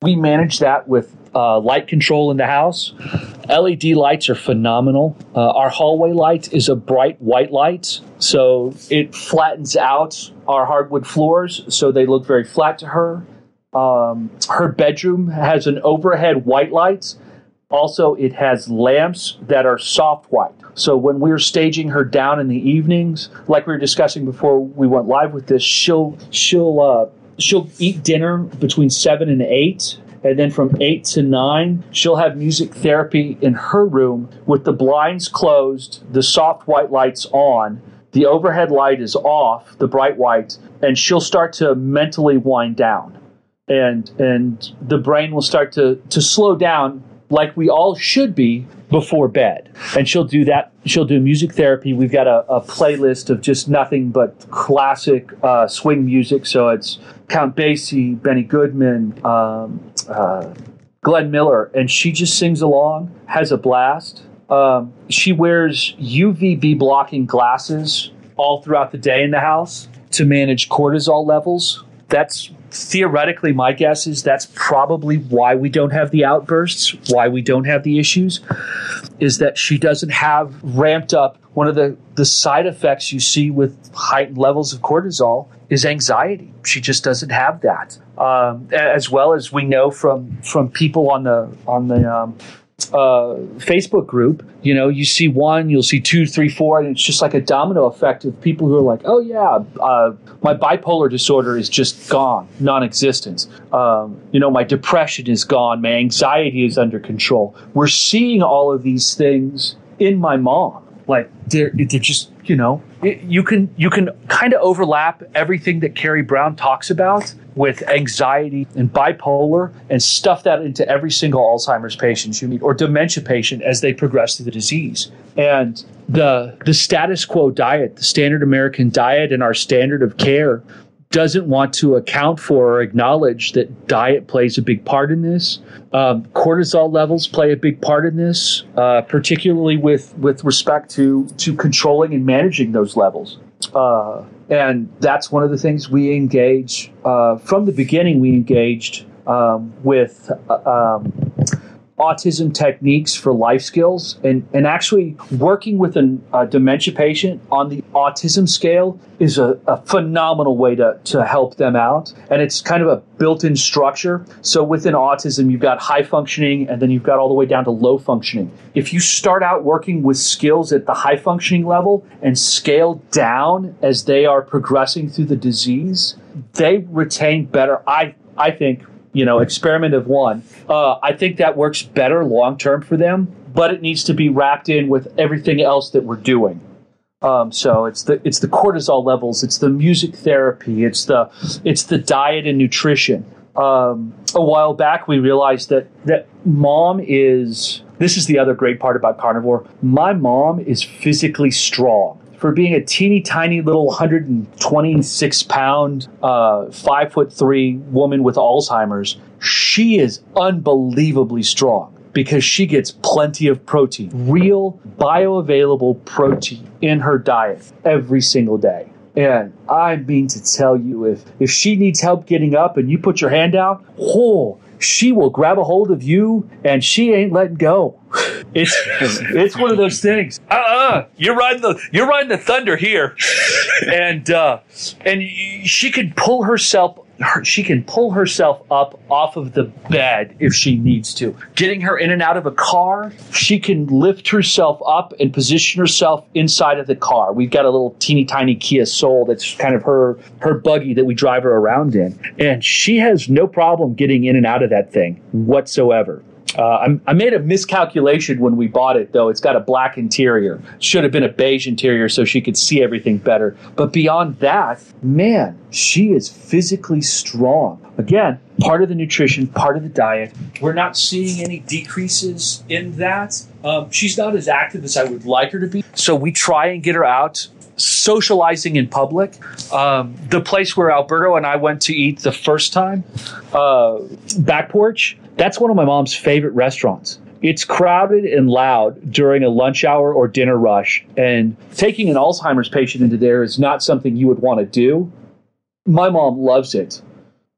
We manage that with uh, light control in the house. L E D lights are phenomenal. Uh, our hallway light is a bright white light, so it flattens out our hardwood floors, so they look very flat to her. Um, her bedroom has an overhead white light. Also, it has lamps that are soft white. So when we're staging her down in the evenings, like we were discussing before we went live with this, she'll she'll uh, she'll eat dinner between seven and eight, and then from eight to nine, she'll have music therapy in her room with the blinds closed, the soft white lights on, the overhead light is off, the bright white, and she'll start to mentally wind down, and and the brain will start to to slow down. Like we all should be before bed. And she'll do that. She'll do music therapy. We've got a, a playlist of just nothing but classic uh, swing music. So it's Count Basie, Benny Goodman, um, uh, Glenn Miller. And she just sings along, has a blast. Um, she wears U V B blocking glasses all throughout the day in the house to manage cortisol levels. That's theoretically, my guess is that's probably why we don't have the outbursts, why we don't have the issues, is that she doesn't have ramped up. One of the, the side effects you see with heightened levels of cortisol is anxiety. She just doesn't have that. Um, as well as we know from, from people on the on the um, uh, Facebook group, you know, you see one, you'll see two, three, four, and it's just like a domino effect of people who are like, oh yeah, uh, my bipolar disorder is just gone, non-existence. Um, you know, my depression is gone. My anxiety is under control. We're seeing all of these things in my mom. Like they're, they're just, you know, it, you can you can kind of overlap everything that Carrie Brown talks about with anxiety and bipolar and stuff that into every single Alzheimer's patient you meet or dementia patient as they progress through the disease. And the the status quo diet, the standard American diet and our standard of care doesn't want to account for or acknowledge that diet plays a big part in this. Um, cortisol levels play a big part in this, uh, particularly with, with respect to, to controlling and managing those levels. Uh, and that's one of the things we engage. Uh, from the beginning, we engaged um, with uh, um, autism techniques for life skills. And, and actually working with an, a dementia patient on the autism scale is a, a phenomenal way to, to help them out. And it's kind of a built-in structure. So within autism, you've got high functioning, and then you've got all the way down to low functioning. If you start out working with skills at the high functioning level and scale down as they are progressing through the disease, they retain better, I, I think, you know, experiment of one. Uh, I think that works better long-term for them, but it needs to be wrapped in with everything else that we're doing. Um, so it's the it's the cortisol levels, it's the music therapy, it's the it's the diet and nutrition. Um, a while back, we realized that that mom is, this is the other great part about carnivore, my mom is physically strong. For being a teeny tiny little one hundred twenty-six pound, uh, five foot three woman with Alzheimer's, she is unbelievably strong because she gets plenty of protein, real bioavailable protein in her diet every single day. And I mean to tell you, if, if she needs help getting up and you put your hand out, whoa, she will grab a hold of you and she ain't letting go. It's it's one of those things. Uh uh-uh, uh, you're riding the you're riding the thunder here, and uh, and she can pull herself she can pull herself up off of the bed if she needs to. Getting her in and out of a car, she can lift herself up and position herself inside of the car. We've got a little teeny tiny Kia Soul that's kind of her her buggy that we drive her around in, and she has no problem getting in and out of that thing whatsoever. Uh, I, I made a miscalculation when we bought it, though. It's got a black interior. Should have been a beige interior so she could see everything better. But beyond that, man, she is physically strong. Again, part of the nutrition, part of the diet. We're not seeing any decreases in that. Um, she's not as active as I would like her to be. So we try and get her out socializing in public. Um, the place where Alberto and I went to eat the first time, uh, Back Porch, that's one of my mom's favorite restaurants. It's crowded and loud during a lunch hour or dinner rush, and taking an Alzheimer's patient into there is not something you would want to do. My mom loves it.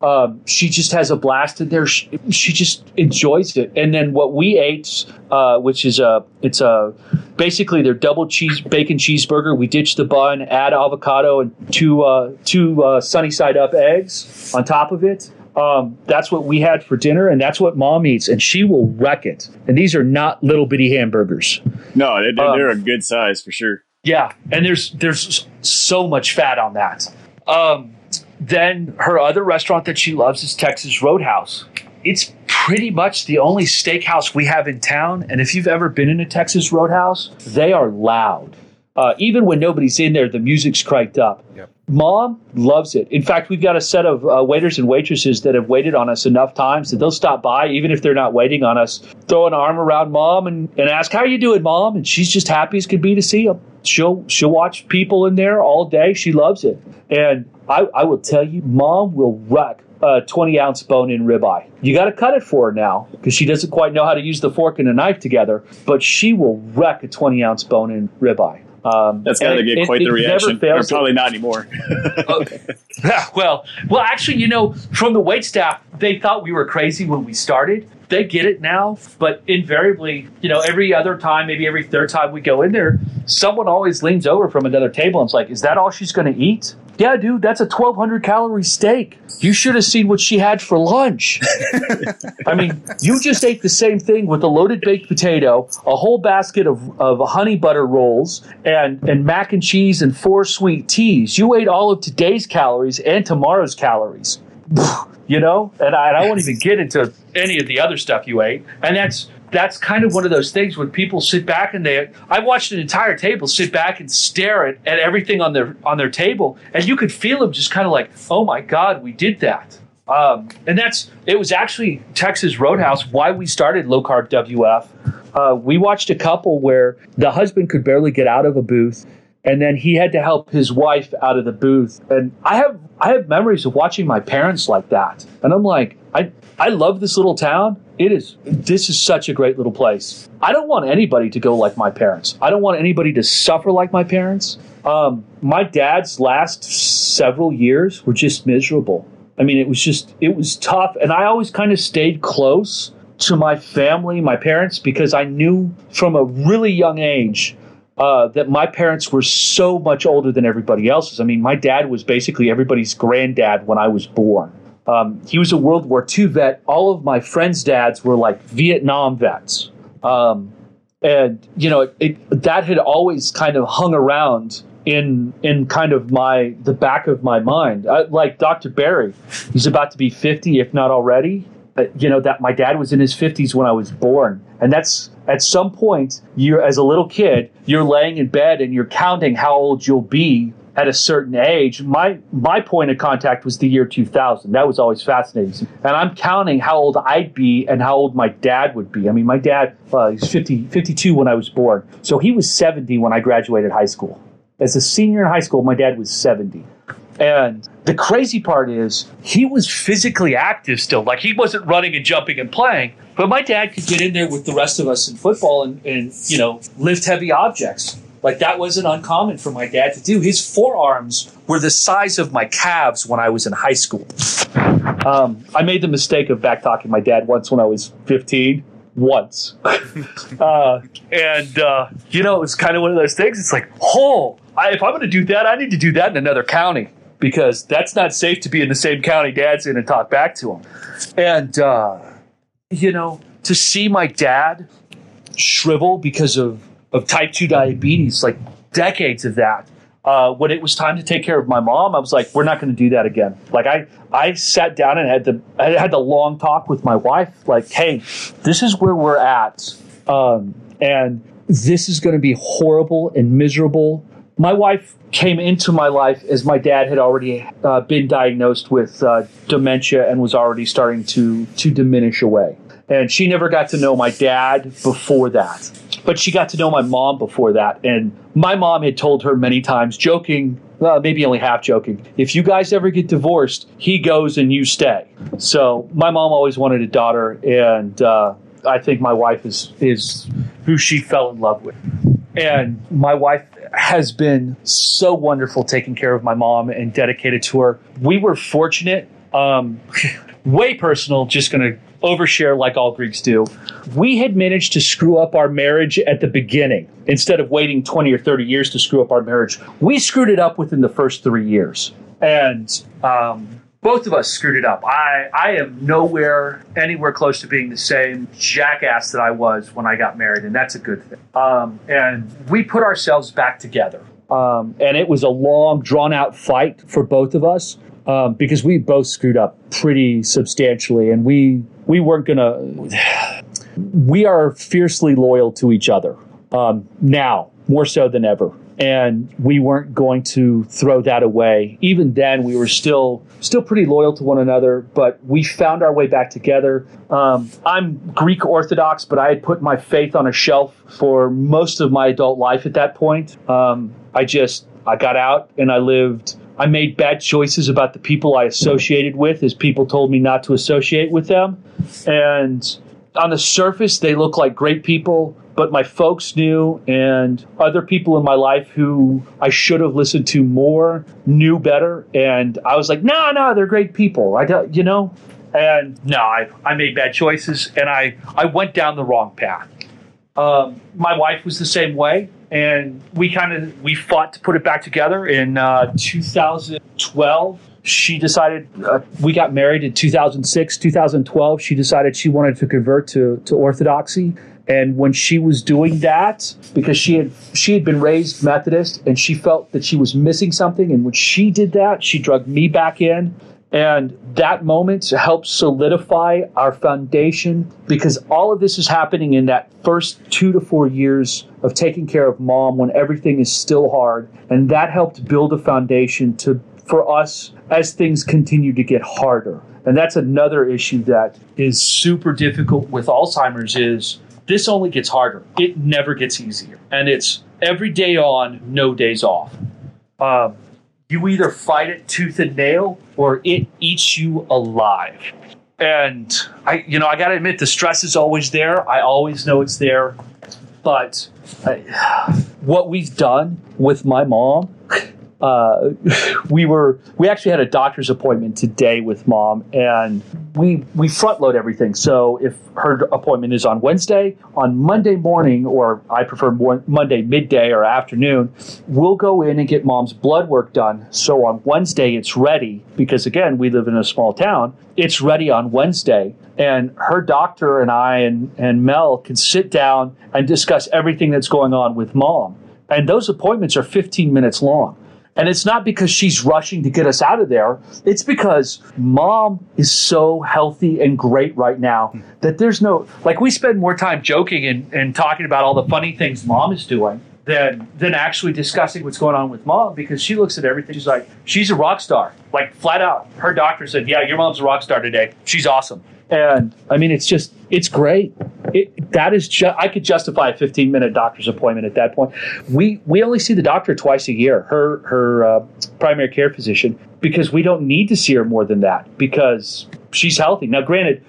Um, she just has a blast in there. She, she just enjoys it. And then what we ate, uh, which is a, it's a, basically their double cheese bacon cheeseburger. We ditch the bun, add avocado and two uh, two uh, sunny side up eggs on top of it. Um, that's what we had for dinner, and that's what mom eats, and she will wreck it. And these are not little bitty hamburgers. No, they, they're um, a good size for sure. Yeah, and there's there's so much fat on that. Um, then her other restaurant that she loves is Texas Roadhouse. It's pretty much the only steakhouse we have in town, and if you've ever been in a Texas Roadhouse, they are loud. Uh, even when nobody's in there, the music's cranked up. Yep. Mom loves it. In fact, we've got a set of uh, waiters and waitresses that have waited on us enough times that they'll stop by, even if they're not waiting on us, throw an arm around mom and, and ask, how are you doing, mom? And she's just happy as could be to see them. She'll, she'll watch people in there all day. She loves it. And I, I will tell you, mom will wreck a twenty-ounce bone-in ribeye. You got to cut it for her now because she doesn't quite know how to use the fork and a knife together, but she will wreck a twenty-ounce bone-in ribeye. Um, That's got to get it, quite it, the it reaction. Or probably not anymore. uh, yeah, well, well, actually, you know, from the waitstaff, they thought we were crazy when we started. they get it now, but invariably, you know, every other time, maybe every third time we go in there, someone always leans over from another table and is like, is that all she's going to eat? Yeah, dude, that's a twelve hundred calorie steak. You should have seen what she had for lunch. I mean, you just ate the same thing with a loaded baked potato, a whole basket of, of honey butter rolls, and, and mac and cheese and four sweet teas. You ate all of today's calories and tomorrow's calories. You know? And I, and I won't even get into any of the other stuff you ate. And that's... That's kind of one of those things when people sit back and they – I watched an entire table sit back and stare at, at everything on their on their table, and you could feel them just kind of like, oh, my God, we did that. Um, and that's – it was actually Texas Roadhouse, why we started Low Carb W F. Uh, we watched a couple where the husband could barely get out of a booth, and then he had to help his wife out of the booth. And I have I have memories of watching my parents like that, and I'm like, I I love this little town. It is. This is such a great little place. I don't want anybody to go like my parents. I don't want anybody to suffer like my parents. Um, my dad's last several years were just miserable. I mean, it was just, it was tough. And I always kind of stayed close to my family, my parents, because I knew from a really young age uh, that my parents were so much older than everybody else's. I mean, my dad was basically everybody's granddad when I was born. Um, he was a World War Two vet. All of my friends' dads were like Vietnam vets. Um, and, you know, it, it, that had always kind of hung around in in kind of my the back of my mind. I, like Doctor Barry, he's about to be fifty, if not already. But, you know, that my dad was in his fifties when I was born. And that's at some point, you're as a little kid, you're laying in bed and you're counting how old you'll be at a certain age. My my point of contact was the year two thousand. That was always fascinating. And I'm counting how old I'd be and how old my dad would be. I mean, my dad, uh, he's fifty, fifty-two when I was born. So he was seventy when I graduated high school. As a senior in high school, my dad was seventy. And the crazy part is he was physically active still. Like, he wasn't running and jumping and playing. But my dad could get in there with the rest of us in football and, and you know, lift heavy objects. Like, that wasn't uncommon for my dad to do. His forearms were the size of my calves when I was in high school. Um, I made the mistake of back talking my dad once when I was fifteen. Once. uh, and, uh, you know, it's kind of one of those things. It's like, oh, I, if I'm going to do that, I need to do that in another county, because that's not safe to be in the same county dad's in and talk back to him. And, uh, you know, to see my dad shrivel because of, of type two diabetes, like decades of that. Uh, when it was time to take care of my mom, I was like, we're not going to do that again. Like, I, I sat down and had the, I had the long talk with my wife, like, hey, this is where we're at. Um, and this is going to be horrible and miserable. My wife came into my life as my dad had already uh, been diagnosed with uh, dementia and was already starting to, to diminish away. And she never got to know my dad before that. But she got to know my mom before that. And my mom had told her many times, joking, well, maybe only half joking, if you guys ever get divorced, he goes and you stay. So my mom always wanted a daughter. And uh, I think my wife is, is who she fell in love with. And my wife has been so wonderful taking care of my mom and dedicated to her. We were fortunate, um, way personal, just going to overshare like all Greeks do. We had managed to screw up our marriage at the beginning. Instead of waiting twenty or thirty years to screw up our marriage, we screwed it up within the first three years. And um, both of us screwed it up. I, I am nowhere, anywhere close to being the same jackass that I was when I got married, and that's a good thing. Um, and we put ourselves back together. Um, and it was a long, drawn-out fight for both of us. Um, because we both screwed up pretty substantially, and we we weren't going to – we are fiercely loyal to each other um, now, more so than ever. And we weren't going to throw that away. Even then, we were still still pretty loyal to one another, but we found our way back together. Um, I'm Greek Orthodox, but I had put my faith on a shelf for most of my adult life at that point. Um, I just – I got out and I lived – I made bad choices about the people I associated with as people told me not to associate with them. And on the surface, they look like great people, but my folks knew, and other people in my life who I should have listened to more knew better. And I was like, no, no, they're great people. I got, you know, And no, I, I made bad choices, and I, I went down the wrong path. Um, my wife was the same way, and we kind of we fought to put it back together in uh, two thousand twelve. She decided uh, we got married in two thousand six, two thousand twelve. She decided she wanted to convert to to Orthodoxy, and when she was doing that, because she had she had been raised Methodist, and she felt that she was missing something, and when she did that, she dragged me back in. And that moment helped solidify our foundation, because all of this is happening in that first two to four years of taking care of mom when everything is still hard. And that helped build a foundation to for us as things continue to get harder. And that's another issue that is super difficult with Alzheimer's is this only gets harder. It never gets easier. And it's every day on, no days off. Um, You either fight it tooth and nail or it eats you alive. And, I, you know, I got to admit the stress is always there. I always know it's there. But I, what we've done with my mom, uh, we were we actually had a doctor's appointment today with mom. And we, we front load everything. So if her appointment is on Wednesday, on Monday morning, or I prefer more Monday midday or afternoon, we'll go in and get mom's blood work done. So on Wednesday, it's ready because, again, we live in a small town. It's ready on Wednesday. And her doctor and I and, and Mel can sit down and discuss everything that's going on with mom. And those appointments are fifteen minutes long. And it's not because she's rushing to get us out of there. It's because mom is so healthy and great right now that there's no – like we spend more time joking and, and talking about all the funny things mom is doing than, than actually discussing what's going on with mom, because she looks at everything. She's like, she's a rock star, like flat out. Her doctor said, yeah, your mom's a rock star today. She's awesome. And, I mean, it's just – it's great. It, that is ju- I could justify a fifteen-minute doctor's appointment at that point. We we only see the doctor twice a year, her, her uh, primary care physician, because we don't need to see her more than that because she's healthy. Now, granted,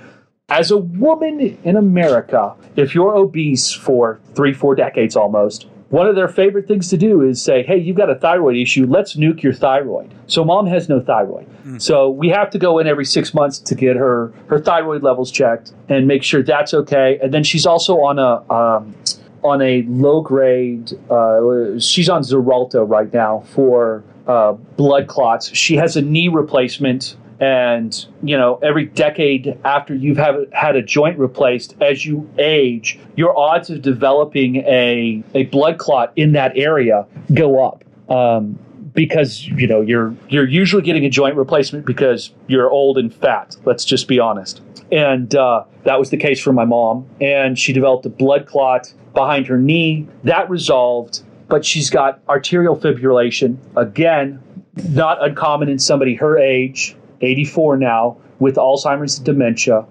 as a woman in America, if you're obese for three, four decades almost, one of their favorite things to do is say, hey, you've got a thyroid issue. Let's nuke your thyroid. So mom has no thyroid. Mm. So we have to go in every six months to get her, her thyroid levels checked and make sure that's okay. And then she's also on a um, on a low-grade uh, – she's on Xarelto right now for uh, blood clots. She has a knee replacement. And, you know, every decade after you've have, had a joint replaced, as you age, your odds of developing a, a blood clot in that area go up um, because, you know, you're you're usually getting a joint replacement because you're old and fat. Let's just be honest. And uh, that was the case for my mom. And she developed a blood clot behind her knee. That resolved. But she's got arterial fibrillation. Again, not uncommon in somebody her age. eighty-four now with Alzheimer's and dementia.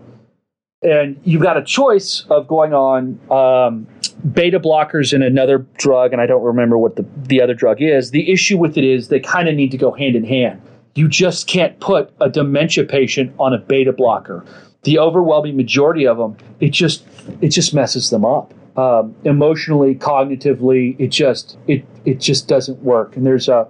And you've got a choice of going on um, beta blockers and another drug, and I don't remember what the, the other drug is. The issue with it is they kind of need to go hand in hand. You just can't put a dementia patient on a beta blocker. The overwhelming majority of them, it just it just messes them up. Um, emotionally, cognitively, it just it it just doesn't work. And there's a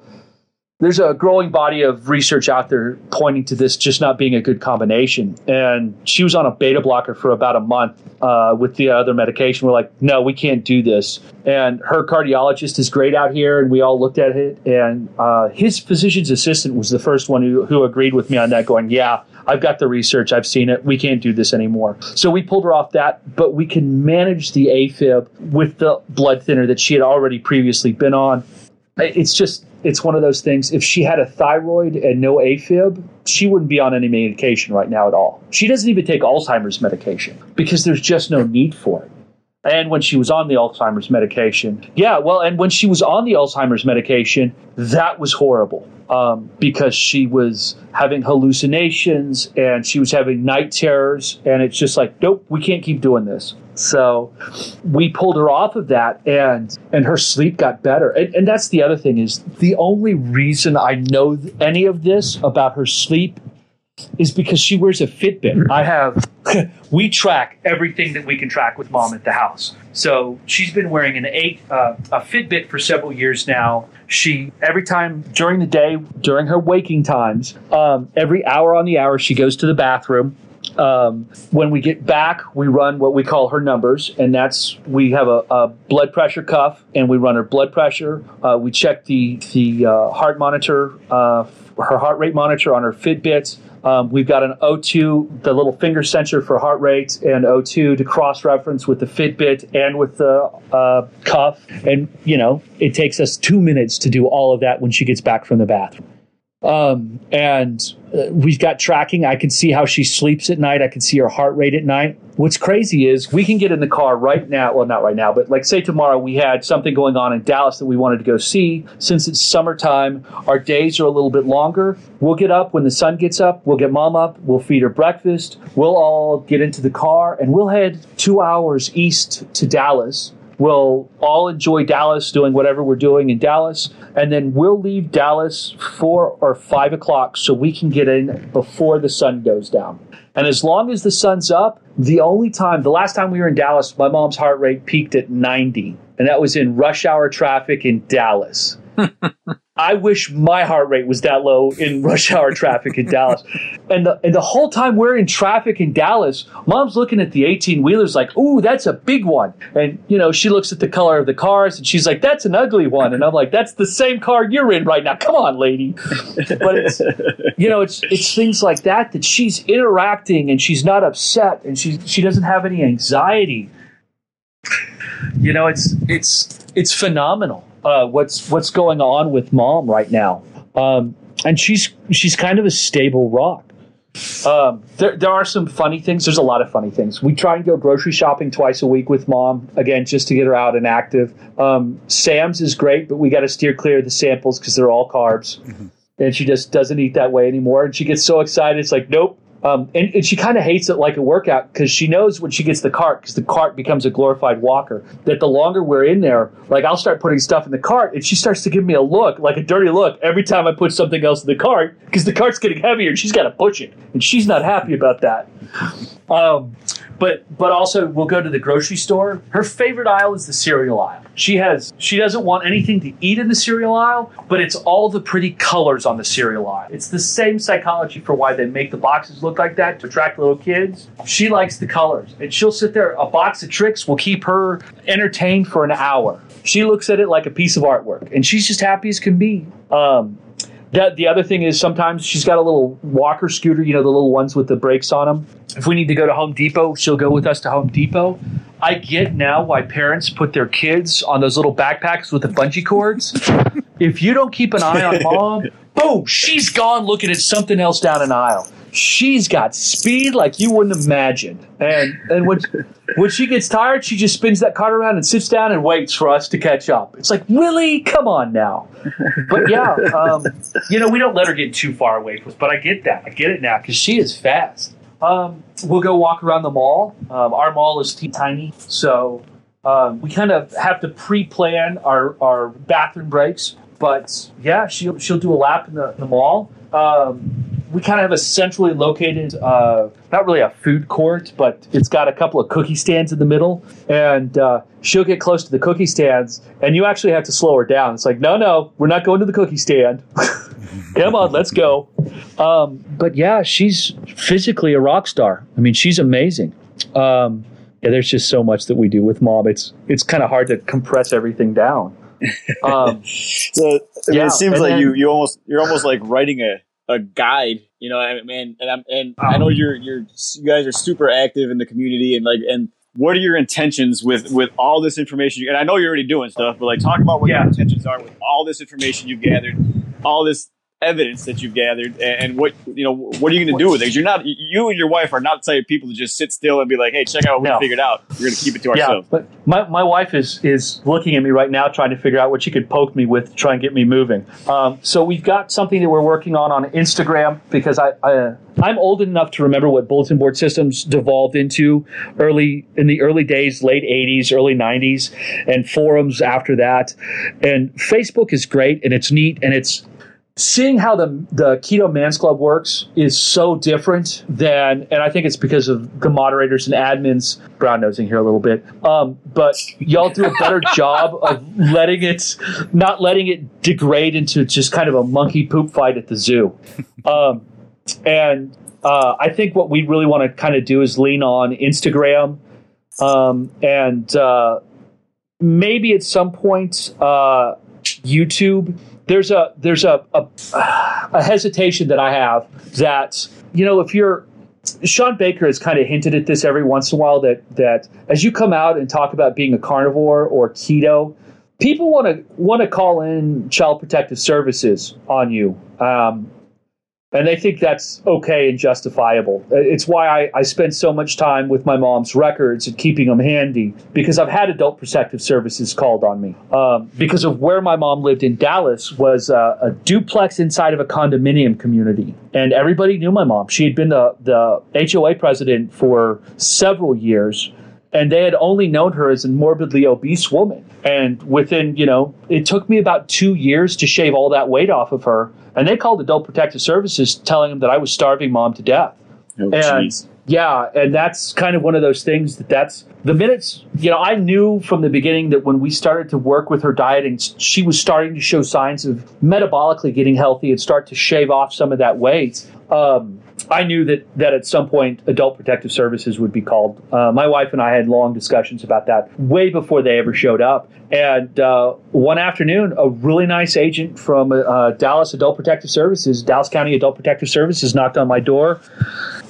There's a growing body of research out there pointing to this just not being a good combination. And she was on a beta blocker for about a month uh, with the other medication. We're like, no, we can't do this. And her cardiologist is great out here, and we all looked at it. And uh, his physician's assistant was the first one who, who agreed with me on that, going, yeah, I've got the research. I've seen it. We can't do this anymore. So we pulled her off that, but we can manage the AFib with the blood thinner that she had already previously been on. It's just... It's one of those things. If she had a thyroid and no AFib, she wouldn't be on any medication right now at all. She doesn't even take Alzheimer's medication because there's just no need for it. And when she was on the Alzheimer's medication, yeah, well, and when she was on the Alzheimer's medication, that was horrible um, because she was having hallucinations and she was having night terrors. And it's just like, nope, we can't keep doing this. So we pulled her off of that, and and her sleep got better. And, and that's the other thing is the only reason I know th- any of this about her sleep is because she wears a Fitbit. I have – we track everything that we can track with mom at the house. So she's been wearing an eight, uh, a Fitbit for several years now. She – every time during the day, during her waking times, um, every hour on the hour, she goes to the bathroom. Um, when we get back, we run what we call her numbers, and that's we have a, a blood pressure cuff, and we run her blood pressure. Uh, we check the the uh, heart monitor, uh, her heart rate monitor on her Fitbits. Um, we've got an O two, the little finger sensor for heart rate, and O two to cross-reference with the Fitbit and with the uh, cuff. And, you know, it takes us two minutes to do all of that when she gets back from the bathroom. Um, and uh, we've got tracking. I can see how she sleeps at night. I can see her heart rate at night. What's crazy is we can get in the car right now. Well, not right now, but like say tomorrow we had something going on in Dallas that we wanted to go see. Since it's summertime, our days are a little bit longer. We'll get up when the sun gets up. We'll get mom up. We'll feed her breakfast. We'll all get into the car and we'll head two hours east to Dallas. We'll all enjoy Dallas doing whatever we're doing in Dallas. And then we'll leave Dallas four or five o'clock so we can get in before the sun goes down. And as long as the sun's up, the only time, the last time we were in Dallas, my mom's heart rate peaked at ninety. And that was in rush hour traffic in Dallas. I wish my heart rate was that low in rush hour traffic in Dallas. And the, and the whole time we're in traffic in Dallas, mom's looking at the eighteen-wheelers like, ooh, that's a big one. And, you know, she looks at the color of the cars and she's like, that's an ugly one. And I'm like, that's the same car you're in right now. Come on, lady. But, it's, you know, it's it's things like that that she's interacting and she's not upset and she she doesn't have any anxiety. You know, it's it's it's phenomenal. Uh, what's what's going on with mom right now, um, and she's she's kind of a stable rock. Um, there there are some funny things. There's a lot of funny things. We try and go grocery shopping twice a week with mom again, just to get her out and active. Um, Sam's is great, but we got to steer clear of the samples because they're all carbs, mm-hmm. and she just doesn't eat that way anymore. And she gets so excited, it's like nope. Um, and, and she kind of hates it like a workout because she knows when she gets the cart, because the cart becomes a glorified walker, that the longer we're in there, like I'll start putting stuff in the cart and she starts to give me a look, like a dirty look every time I put something else in the cart because the cart's getting heavier and she's got to push it. And she's not happy about that. Um, but but also we'll go to the grocery store. Her favorite aisle is the cereal aisle. She has she doesn't want anything to eat in the cereal aisle, but it's all the pretty colors on the cereal aisle. It's the same psychology for why they make the boxes look like that to attract little kids. She likes the colors, and she'll sit there. A box of tricks will keep her entertained for an hour. She looks at it like a piece of artwork, and she's just happy as can be. Um, That, the other thing is sometimes she's got a little walker scooter, you know, the little ones with the brakes on them. If we need to go to Home Depot, she'll go with us to Home Depot. I get now why parents put their kids on those little backpacks with the bungee cords. If you don't keep an eye on mom, boom, she's gone looking at something else down an aisle. She's got speed like you wouldn't imagine. And and when, when she gets tired, she just spins that cart around and sits down and waits for us to catch up. It's like, really? Come on now. But yeah, um, you know, we don't let her get too far away from us, but I get that. I get it now because she is fast. Um, we'll go walk around the mall. Um, our mall is tiny, so um, we kind of have to pre-plan our, our bathroom breaks. But yeah, she'll, she'll do a lap in the, in the mall. Um We kind of have a centrally located, uh, not really a food court, but it's got a couple of cookie stands in the middle. And uh, she'll get close to the cookie stands, and you actually have to slow her down. It's like, no, no, we're not going to the cookie stand. Come on, let's go. Um, but, yeah, she's physically a rock star. I mean, she's amazing. Um, yeah, there's just so much that we do with mom. It's, it's kind of hard to compress everything down. Um, so yeah, it seems like then, you, you almost, you're almost like writing a – a guide, you know, I mean, and I'm, and I know you're, you're, you guys are super active in the community, and like, and what are your intentions with, with all this information? And I know you're already doing stuff, but like, talk about what yeah. your intentions are with all this information you've gathered, all this evidence that you've gathered, and, and what, you know, what are you going to do with it? 'Cause you're not, you and your wife are not the type of people to just sit still and be like, hey, check out what we no. figured out. We're going to keep it to yeah, ourselves. But my, my wife is, is looking at me right now, trying to figure out what she could poke me with to try and get me moving. Um, so we've got something that we're working on on Instagram because I, I I'm old enough to remember what bulletin board systems devolved into early in the early days, late eighties, early nineties, and forums after that. And Facebook is great, and it's neat, and it's seeing how the the Keto Man's Club works is so different than, and I think it's because of the moderators and admins, brown-nosing here a little bit, um, but y'all do a better job of letting it, not letting it degrade into just kind of a monkey poop fight at the zoo. Um, and uh, I think what we really want to kind of do is lean on Instagram. Um, and uh, maybe at some point, uh, YouTube. There's a there's a, a a hesitation that I have that, you know, if you're Sean Baker has kind of hinted at this every once in a while, that that as you come out and talk about being a carnivore or keto, people want to want to call in Child Protective Services on you, um, and they think that's okay and justifiable. It's why I, I spend so much time with my mom's records and keeping them handy, because I've had Adult Protective Services called on me um, because of where my mom lived in Dallas was a, a duplex inside of a condominium community. And everybody knew my mom. She had been the, the H O A president for several years, and they had only known her as a morbidly obese woman. And within, you know, it took me about two years to shave all that weight off of her. And they called Adult Protective Services telling them that I was starving mom to death. Oh, and geez. Yeah, and that's kind of one of those things that that's the minutes, you know, I knew from the beginning that when we started to work with her diet and she was starting to show signs of metabolically getting healthy and start to shave off some of that weight. Um, I knew that, that at some point Adult Protective Services would be called. Uh, my wife and I had long discussions about that way before they ever showed up. And uh, one afternoon, a really nice agent from uh, Dallas Adult Protective Services, Dallas County Adult Protective Services, knocked on my door.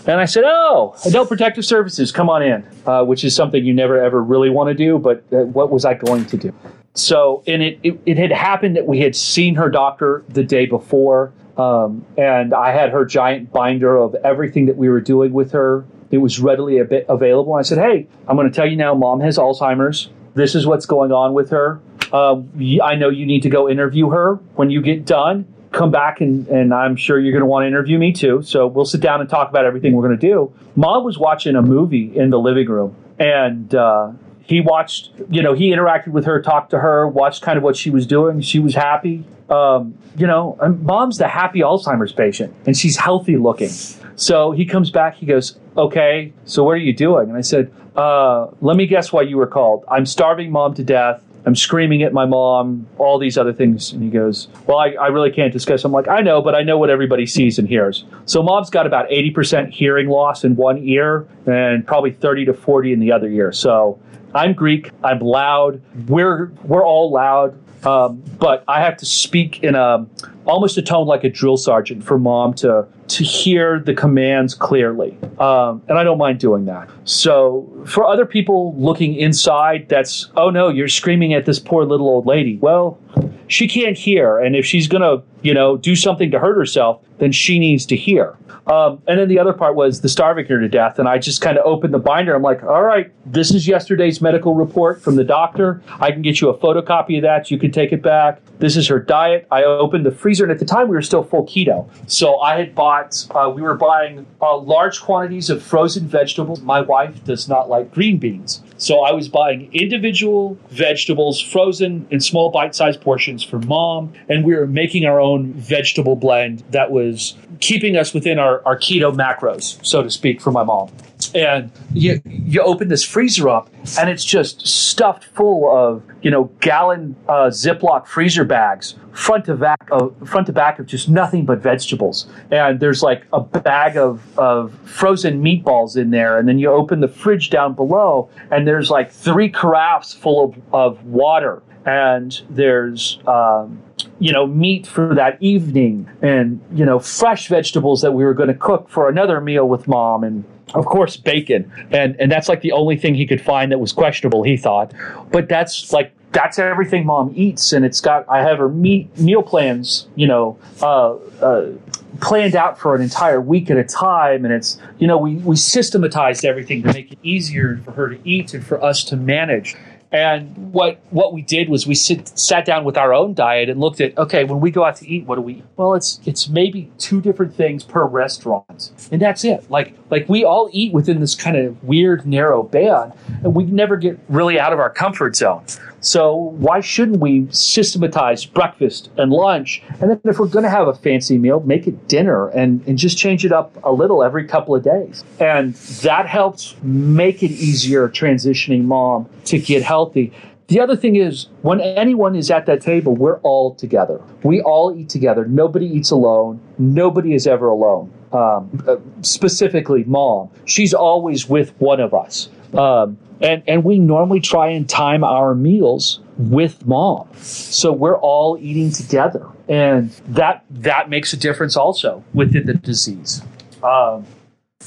And I said, oh, Adult Protective Services, come on in, uh, which is something you never, ever really want to do. But uh, what was I going to do? So and it, it, it had happened that we had seen her doctor the day before. Um, and I had her giant binder of everything that we were doing with her. It was readily a bit available. I said, hey, I'm going to tell you now, mom has Alzheimer's. This is what's going on with her. Uh, I know you need to go interview her when you get done. Come back, and, and I'm sure you're going to want to interview me too. So we'll sit down and talk about everything we're going to do. Mom was watching a movie in the living room, and uh, he watched, you know, he interacted with her, talked to her, watched kind of what she was doing. She was happy. Um, you know, and mom's the happy Alzheimer's patient, and she's healthy looking. So he comes back, he goes, okay, so what are you doing? And I said, uh, let me guess why you were called. I'm starving mom to death. I'm screaming at my mom, all these other things. And he goes, well, I, I really can't discuss. I'm like, I know, but I know what everybody sees and hears. So mom's got about eighty percent hearing loss in one ear and probably thirty to forty in the other ear. So I'm Greek. I'm loud. We're we're all loud. Um, but I have to speak in a almost a tone like a drill sergeant for mom to to hear the commands clearly. Um, and I don't mind doing that. So for other people looking inside, that's, oh, no, you're screaming at this poor little old lady. Well, she can't hear. And if she's going to, you know, do something to hurt herself, then she needs to hear. Um, and then the other part was the starving her to death. And I just kind of opened the binder. I'm like, all right, this is yesterday's medical report from the doctor. I can get you a photocopy of that. You can take it back. This is her diet. I opened the freezer. And at the time, we were still full keto. So I had bought, uh, we were buying uh, large quantities of frozen vegetables. My wife does not like green beans. So I was buying individual vegetables, frozen in small bite-sized portions for mom. And we were making our own vegetable blend that was keeping us within our, our keto macros, so to speak, for my mom. And you you open this freezer up, and it's just stuffed full of, you know, gallon uh, Ziploc freezer bags, front to back of front to back of just nothing but vegetables. And there's like a bag of, of frozen meatballs in there. And then you open the fridge down below, and there's like three carafes full of, of water. And there's, um, you know, meat for that evening, and, you know, fresh vegetables that we were going to cook for another meal with mom, and of course, bacon. And and that's like the only thing he could find that was questionable, he thought. But that's like, that's everything mom eats. And it's got, I have her meat, meal plans, you know, uh, uh, planned out for an entire week at a time. And it's, you know, we, we systematized everything to make it easier for her to eat and for us to manage. And what what we did was we sit, sat down with our own diet and looked at, okay, when we go out to eat, what do we eat? Well, it's it's maybe two different things per restaurant, and that's it. Like like we all eat within this kind of weird, narrow band, and we never get really out of our comfort zone. So why shouldn't we systematize breakfast and lunch? And then if we're going to have a fancy meal, make it dinner and, and just change it up a little every couple of days. And that helps make it easier transitioning mom to get healthy. The other thing is, when anyone is at that table, we're all together. We all eat together. Nobody eats alone. Nobody is ever alone. Um, uh, specifically, Mom. She's always with one of us. Um, and, and we normally try and time our meals with Mom. So we're all eating together. And that that makes a difference also within the disease. Um,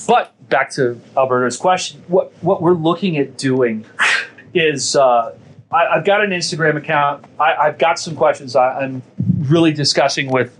but back to Alberto's question, what, what we're looking at doing is uh, I, I've got an Instagram account. I, I've got some questions I, I'm really discussing with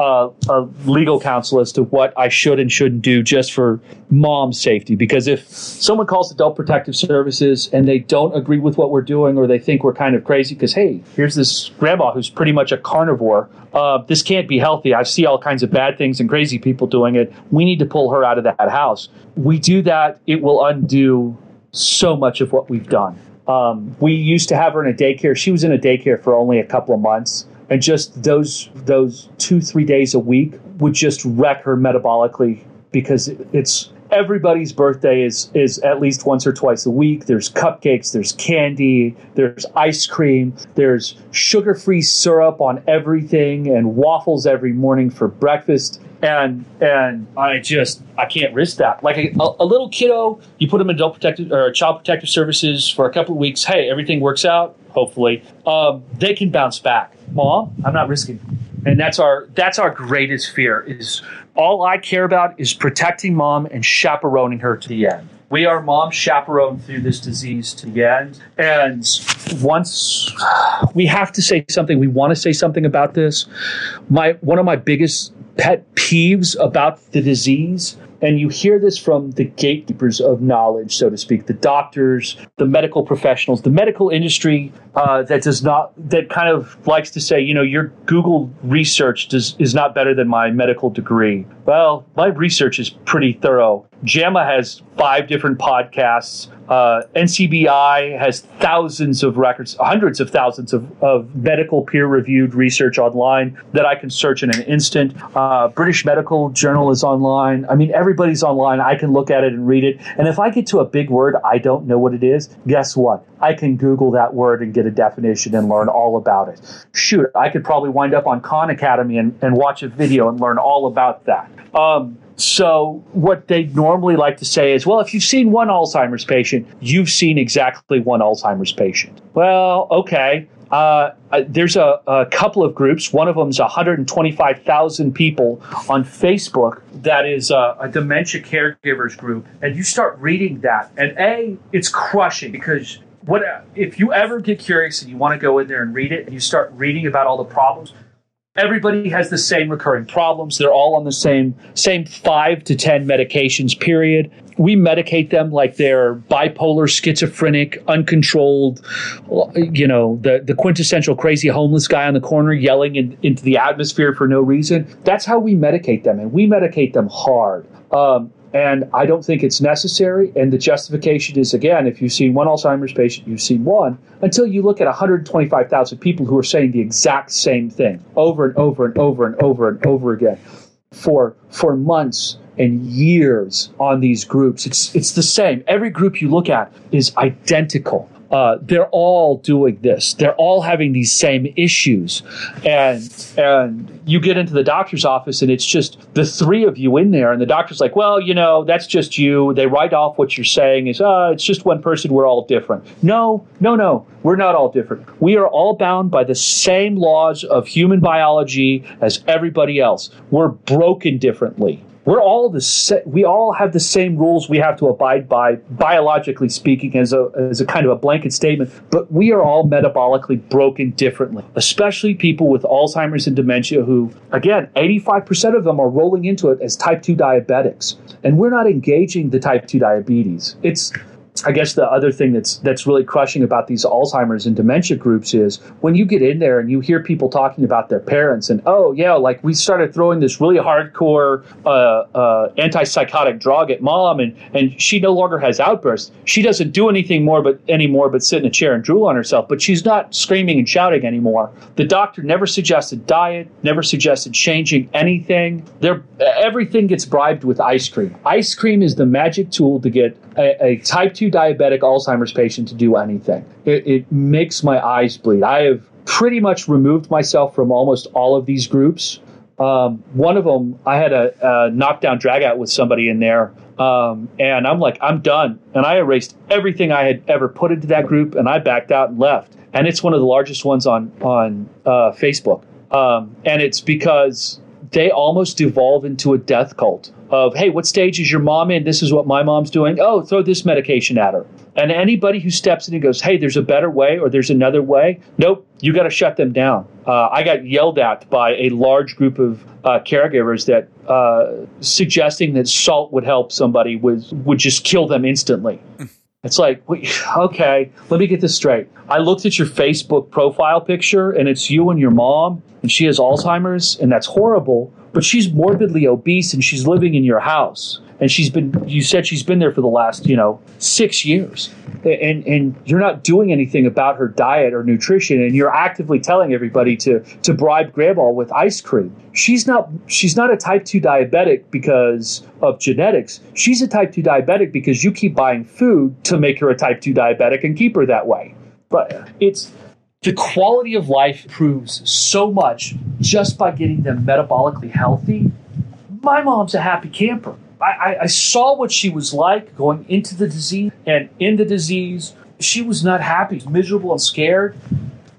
Uh, a legal counsel as to what I should and shouldn't do just for Mom's safety. Because if someone calls Adult Protective Services and they don't agree with what we're doing, or they think we're kind of crazy because, hey, here's this grandma who's pretty much a carnivore. Uh, this can't be healthy. I see all kinds of bad things and crazy people doing it. We need to pull her out of that house. We do that, it will undo so much of what we've done. Um, we used to have her in a daycare. She was in a daycare for only a couple of months. And just those those two, three days a week would just wreck her metabolically, because it's everybody's birthday is is at least once or twice a week. There's cupcakes, there's candy, there's ice cream, there's sugar-free syrup on everything, and waffles every morning for breakfast. And and I just I can't risk that. Like a, a little kiddo, you put them in adult protective or child protective services for a couple of weeks. Hey, everything works out. Hopefully, um, they can bounce back. Mom, I'm not risking, and that's our that's our greatest fear. Is all I care about is protecting Mom and chaperoning her to the end. We are Mom's chaperone through this disease to the end. And once we have to say something, we want to say something about this. My one of my biggest pet peeves about the disease. And you hear this from the gatekeepers of knowledge, so to speak, the doctors, the medical professionals, the medical industry uh, that does not, that kind of likes to say, you know, your Google research does, is not better than my medical degree. Well, my research is pretty thorough. JAMA has five different podcasts. Uh, N C B I has thousands of records, hundreds of thousands of, of medical peer-reviewed research online that I can search in an instant. Uh, British Medical Journal is online. I mean, everybody's online. I can look at it and read it. And if I get to a big word I don't know what it is, guess what? I can Google that word and get a definition and learn all about it. Shoot, I could probably wind up on Khan Academy and, and watch a video and learn all about that. Um, so what they normally like to say is, well, if you've seen one Alzheimer's patient, you've seen exactly one Alzheimer's patient. Well, okay. Uh, there's a, a couple of groups. One of them is one hundred twenty-five thousand people on Facebook that is a, a dementia caregivers group. And you start reading that. And A, it's crushing, because what if you ever get curious and you want to go in there and read it, and you start reading about all the problems, everybody has the same recurring problems. They're all on the same same five to ten medications, period. We medicate them like they're bipolar, schizophrenic, uncontrolled, you know, the, the quintessential crazy homeless guy on the corner yelling in, into the atmosphere for no reason. That's how we medicate them, and we medicate them hard. Um, and I don't think it's necessary. And the justification is, again, if you've seen one Alzheimer's patient, you've seen one, until you look at one hundred twenty-five thousand people who are saying the exact same thing over and over and over and over and over again for for months and years on these groups. It's it's the same. Every group you look at is identical. Uh, they're all doing this. They're all having these same issues. And and you get into the doctor's office and it's just the three of you in there. And the doctor's like, well, you know, that's just you. They write off what you're saying is, oh, it's just one person. We're all different. No, no, no. We're not all different. We are all bound by the same laws of human biology as everybody else. We're broken differently. We're all the se- we all have the same rules we have to abide by, biologically speaking, as a as a kind of a blanket statement. But we are all metabolically broken differently, especially people with Alzheimer's and dementia who, again, eighty-five percent of them are rolling into it as type two diabetics. And we're not engaging the type two diabetes. It's, I guess the other thing that's that's really crushing about these Alzheimer's and dementia groups is when you get in there and you hear people talking about their parents and, oh, yeah, like we started throwing this really hardcore uh, uh, antipsychotic drug at Mom, and, and she no longer has outbursts. She doesn't do anything more but anymore but sit in a chair and drool on herself, but she's not screaming and shouting anymore. The doctor never suggested diet, never suggested changing anything. They're, everything gets bribed with ice cream. Ice cream is the magic tool to get a, a type two any diabetic Alzheimer's patient to do anything. It, it makes my eyes bleed. I have pretty much removed myself from almost all of these groups. Um, one of them, I had a, a knockdown drag out with somebody in there. Um, and I'm like, I'm done. And I erased everything I had ever put into that group. And I backed out and left. And it's one of the largest ones on, on, uh, Facebook. Um, and it's because they almost devolve into a death cult of, hey, what stage is your mom in? This is what my mom's doing. Oh, throw this medication at her. And anybody who steps in and goes, hey, there's a better way or there's another way. Nope, you got to shut them down. Uh, I got yelled at by a large group of uh, caregivers that uh, suggesting that salt would help somebody was, would just kill them instantly. It's like, okay, let me get this straight. I looked at your Facebook profile picture, and it's you and your mom, and she has Alzheimer's, and that's horrible, but she's morbidly obese, and she's living in your house. And she's been, you said she's been there for the last, you know, six years. And and you're not doing anything about her diet or nutrition, and you're actively telling everybody to to bribe grandma with ice cream. She's not she's not a type two diabetic because of genetics. She's a type two diabetic because you keep buying food to make her a type two diabetic and keep her that way. But it's the quality of life improves so much just by getting them metabolically healthy. My mom's a happy camper. I, I saw what she was like going into the disease, and in the disease, she was not happy, miserable and scared.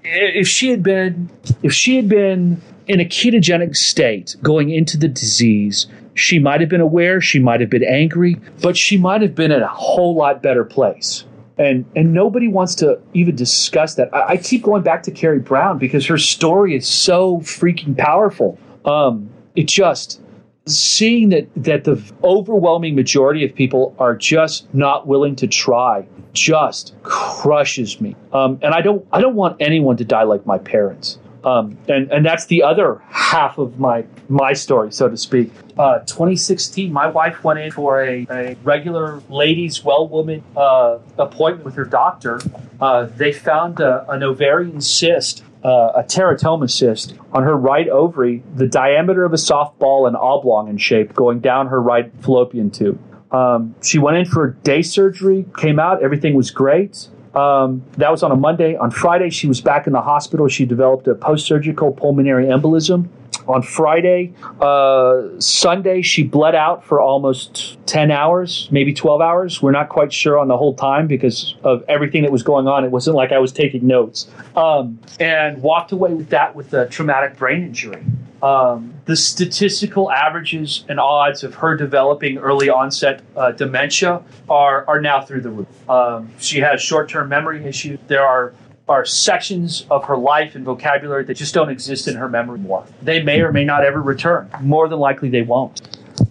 If she had been, if she had been in a ketogenic state going into the disease, she might have been aware, she might have been angry, but she might have been in a whole lot better place. And and nobody wants to even discuss that. I, I keep going back to Carrie Brown because her story is so freaking powerful. Um, it just... Seeing that, that the overwhelming majority of people are just not willing to try just crushes me. Um, and I don't I don't want anyone to die like my parents. Um, and, and that's the other half of my my story, so to speak. Uh, twenty sixteen, my wife went in for a, a regular ladies, well woman uh, appointment with her doctor. Uh, they found a, an ovarian cyst. Uh, a teratoma cyst on her right ovary, the diameter of a softball and oblong in shape, going down her right fallopian tube. Um, she went in for day surgery, came out, everything was great. Um, that was on a Monday. On Friday, she was back in the hospital. She developed a post-surgical pulmonary embolism. On Friday, uh, Sunday, she bled out for almost ten hours, maybe twelve hours. We're not quite sure on the whole time because of everything that was going on. It wasn't like I was taking notes. Um, and walked away with that with a traumatic brain injury. Um, the statistical averages and odds of her developing early onset uh, dementia are, are now through the roof. Um, she has short-term memory issues. There are are sections of her life and vocabulary that just don't exist in her memory anymore. They may or may not ever return. More than likely, they won't.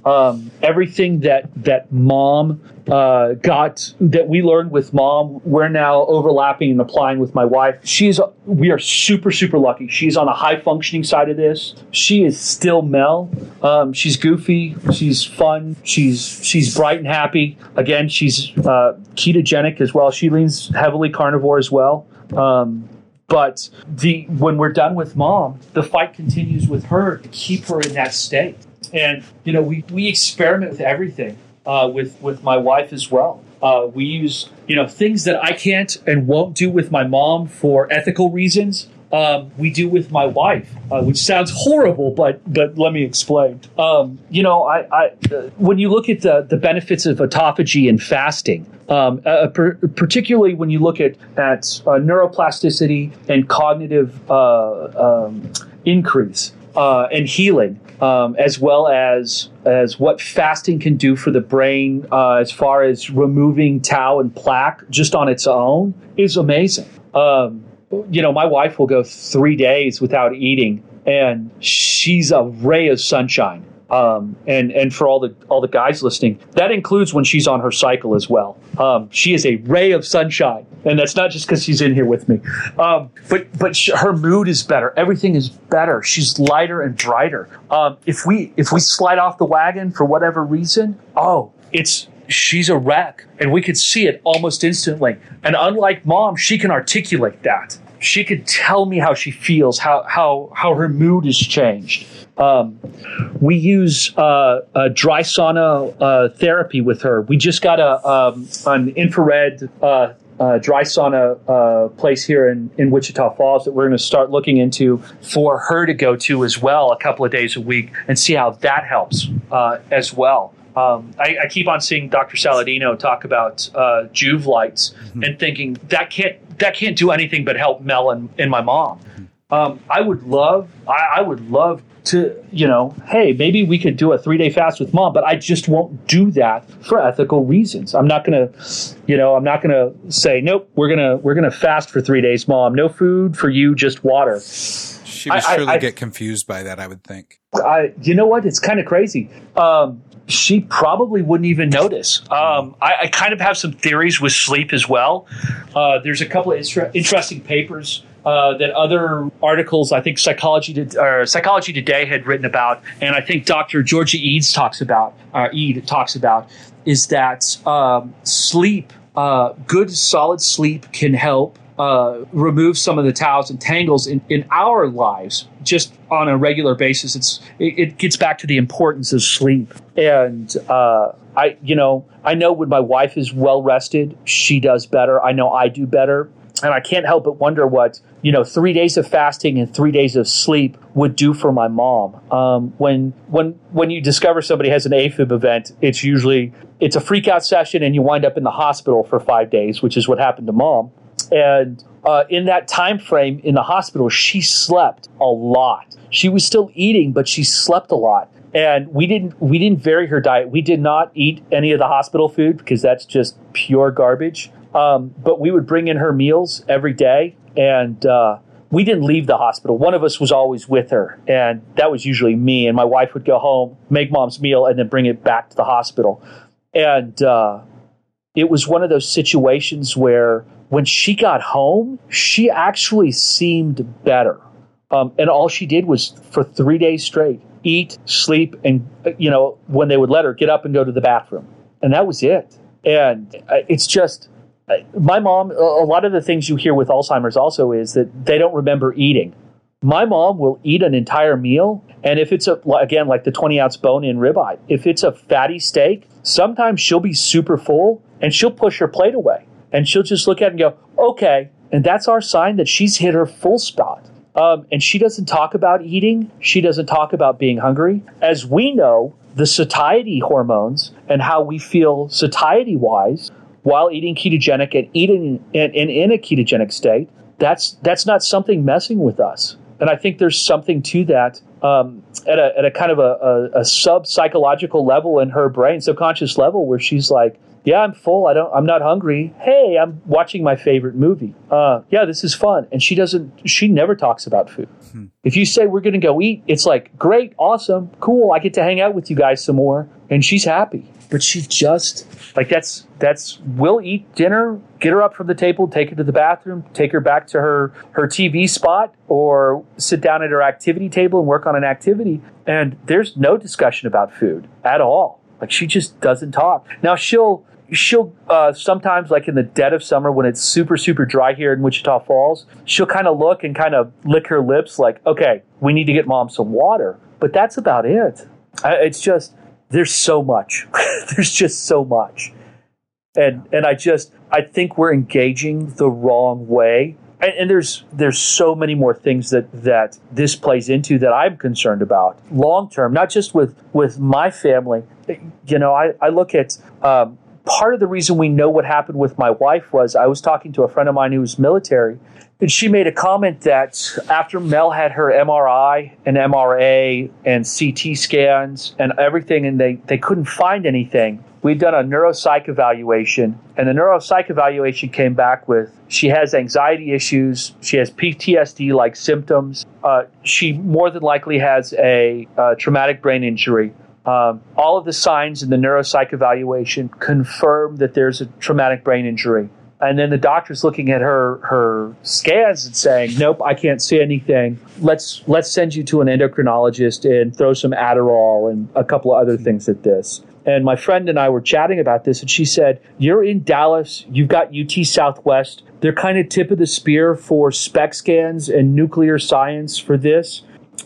Um, everything that, that mom uh, got, that we learned with mom, we're now overlapping and applying with my wife. She's, we are super, super lucky. She's on the high-functioning side of this. She is still Mel. Um, she's goofy. She's fun. She's she's bright and happy. Again, she's uh, ketogenic as well. She leans heavily carnivore as well. Um, but the when we're done with mom, the fight continues with her to keep her in that state. And, you know, we, we experiment with everything uh, with, with my wife as well. Uh, we use, you know, things that I can't and won't do with my mom for ethical reasons. Um, we do with my wife, uh, which sounds horrible, but but let me explain. Um, you know, I, I uh, when you look at the, the benefits of autophagy and fasting, um, uh, per, particularly when you look at, at uh, neuroplasticity and cognitive uh, um, increase uh, and healing, um, as well as as what fasting can do for the brain uh, as far as removing tau and plaque just on its own is amazing. Um You know, my wife will go three days without eating, and she's a ray of sunshine. Um, and and for all the all the guys listening, that includes when she's on her cycle as well. Um, she is a ray of sunshine, and that's not just because she's in here with me. Um, but but sh- her mood is better. Everything is better. She's lighter and brighter. Um, if we if we slide off the wagon for whatever reason, oh, it's. She's a wreck, and we could see it almost instantly. And unlike mom, she can articulate that. She could tell me how she feels, how how how her mood has changed. Um, we use uh, a dry sauna uh, therapy with her. We just got a um, an infrared uh, uh, dry sauna uh, place here in, in Wichita Falls that we're going to start looking into for her to go to as well a couple of days a week and see how that helps uh, as well. Um, I, I keep on seeing Doctor Saladino talk about uh, Juve lights mm-hmm. and thinking that can't that can't do anything but help Mel and, and my mom. Um, I would love I, I would love to, you know, hey, maybe we could do a three day fast with mom, but I just won't do that for ethical reasons. I'm not gonna, you know, I'm not gonna say nope. We're gonna we're gonna fast for three days, mom. No food for you, just water. She would I, surely I, get confused by that, I would think. I, you know what? It's kind of crazy. Um, she probably wouldn't even notice. Um, I, I kind of have some theories with sleep as well. Uh, there's a couple of inter- interesting papers uh, that other articles, I think Psychology did, or Psychology Today had written about, and I think Doctor Georgia Eads talks about, uh, Eid talks about, is that um, sleep, uh, good solid sleep can help Uh, remove some of the towels and tangles in, in our lives just on a regular basis. It's it, it gets back to the importance of sleep. And uh, I, you know, I know when my wife is well rested, she does better. I know I do better, and I can't help but wonder what, you know, three days of fasting and three days of sleep would do for my mom. Um, when when when you discover somebody has an AFib event, it's usually it's a freak out session, and you wind up in the hospital for five days, which is what happened to mom. And uh, in that time frame in the hospital, she slept a lot. She was still eating, but she slept a lot. And we didn't we didn't vary her diet. We did not eat any of the hospital food because that's just pure garbage. Um, but we would bring in her meals every day, and uh, we didn't leave the hospital. One of us was always with her, and that was usually me. And my wife would go home, make mom's meal, and then bring it back to the hospital. And uh, it was one of those situations where when she got home, she actually seemed better. Um, and all she did was for three days straight, eat, sleep, and, you know, when they would let her, get up and go to the bathroom. And that was it. And it's just, my mom, a lot of the things you hear with Alzheimer's also is that they don't remember eating. My mom will eat an entire meal, and if it's, a again, like the twenty-ounce bone-in ribeye, if it's a fatty steak, sometimes she'll be super full, and she'll push her plate away. And she'll just look at it and go, okay. And that's our sign that she's hit her full spot. Um, and she doesn't talk about eating. She doesn't talk about being hungry. As we know, the satiety hormones and how we feel satiety-wise while eating ketogenic and eating and, and in a ketogenic state, that's that's not something messing with us. And I think there's something to that um, at a at a kind of a, a, a sub-psychological level in her brain, subconscious level, where she's like, yeah, I'm full. I don't, I'm not hungry. Hey, I'm watching my favorite movie. Uh, yeah, this is fun. And she doesn't, she never talks about food. Hmm. If you say we're going to go eat, it's like, great, awesome, cool. I get to hang out with you guys some more. And she's happy. But she just, like, that's, that's, we'll eat dinner, get her up from the table, take her to the bathroom, take her back to her, her T V spot, or sit down at her activity table and work on an activity. And there's no discussion about food at all. Like, she just doesn't talk. Now, she'll, She'll uh, sometimes, like in the dead of summer when it's super, super dry here in Wichita Falls, she'll kind of look and kind of lick her lips like, okay, we need to get mom some water. But that's about it. I, it's just, there's so much. There's just so much. And and I just, I think we're engaging the wrong way. And, and there's there's so many more things that, that this plays into that I'm concerned about long term, not just with, with my family. You know, I, I look at... Um, Part of the reason we know what happened with my wife was I was talking to a friend of mine who was military, and she made a comment that after Mel had her M R I and M R A and C T scans and everything, and they, they couldn't find anything, we'd done a neuropsych evaluation, and the neuropsych evaluation came back with she has anxiety issues, she has P T S D-like symptoms, uh, she more than likely has a, a traumatic brain injury. Um, all of the signs in the neuropsych evaluation confirm that there's a traumatic brain injury. And then the doctor's looking at her her scans and saying, nope, I can't see anything. Let's let's send you to an endocrinologist and throw some Adderall and a couple of other things at this. And my friend and I were chatting about this, and she said, you're in Dallas, you've got U T Southwest. They're kind of tip of the spear for SPEC scans and nuclear science for this.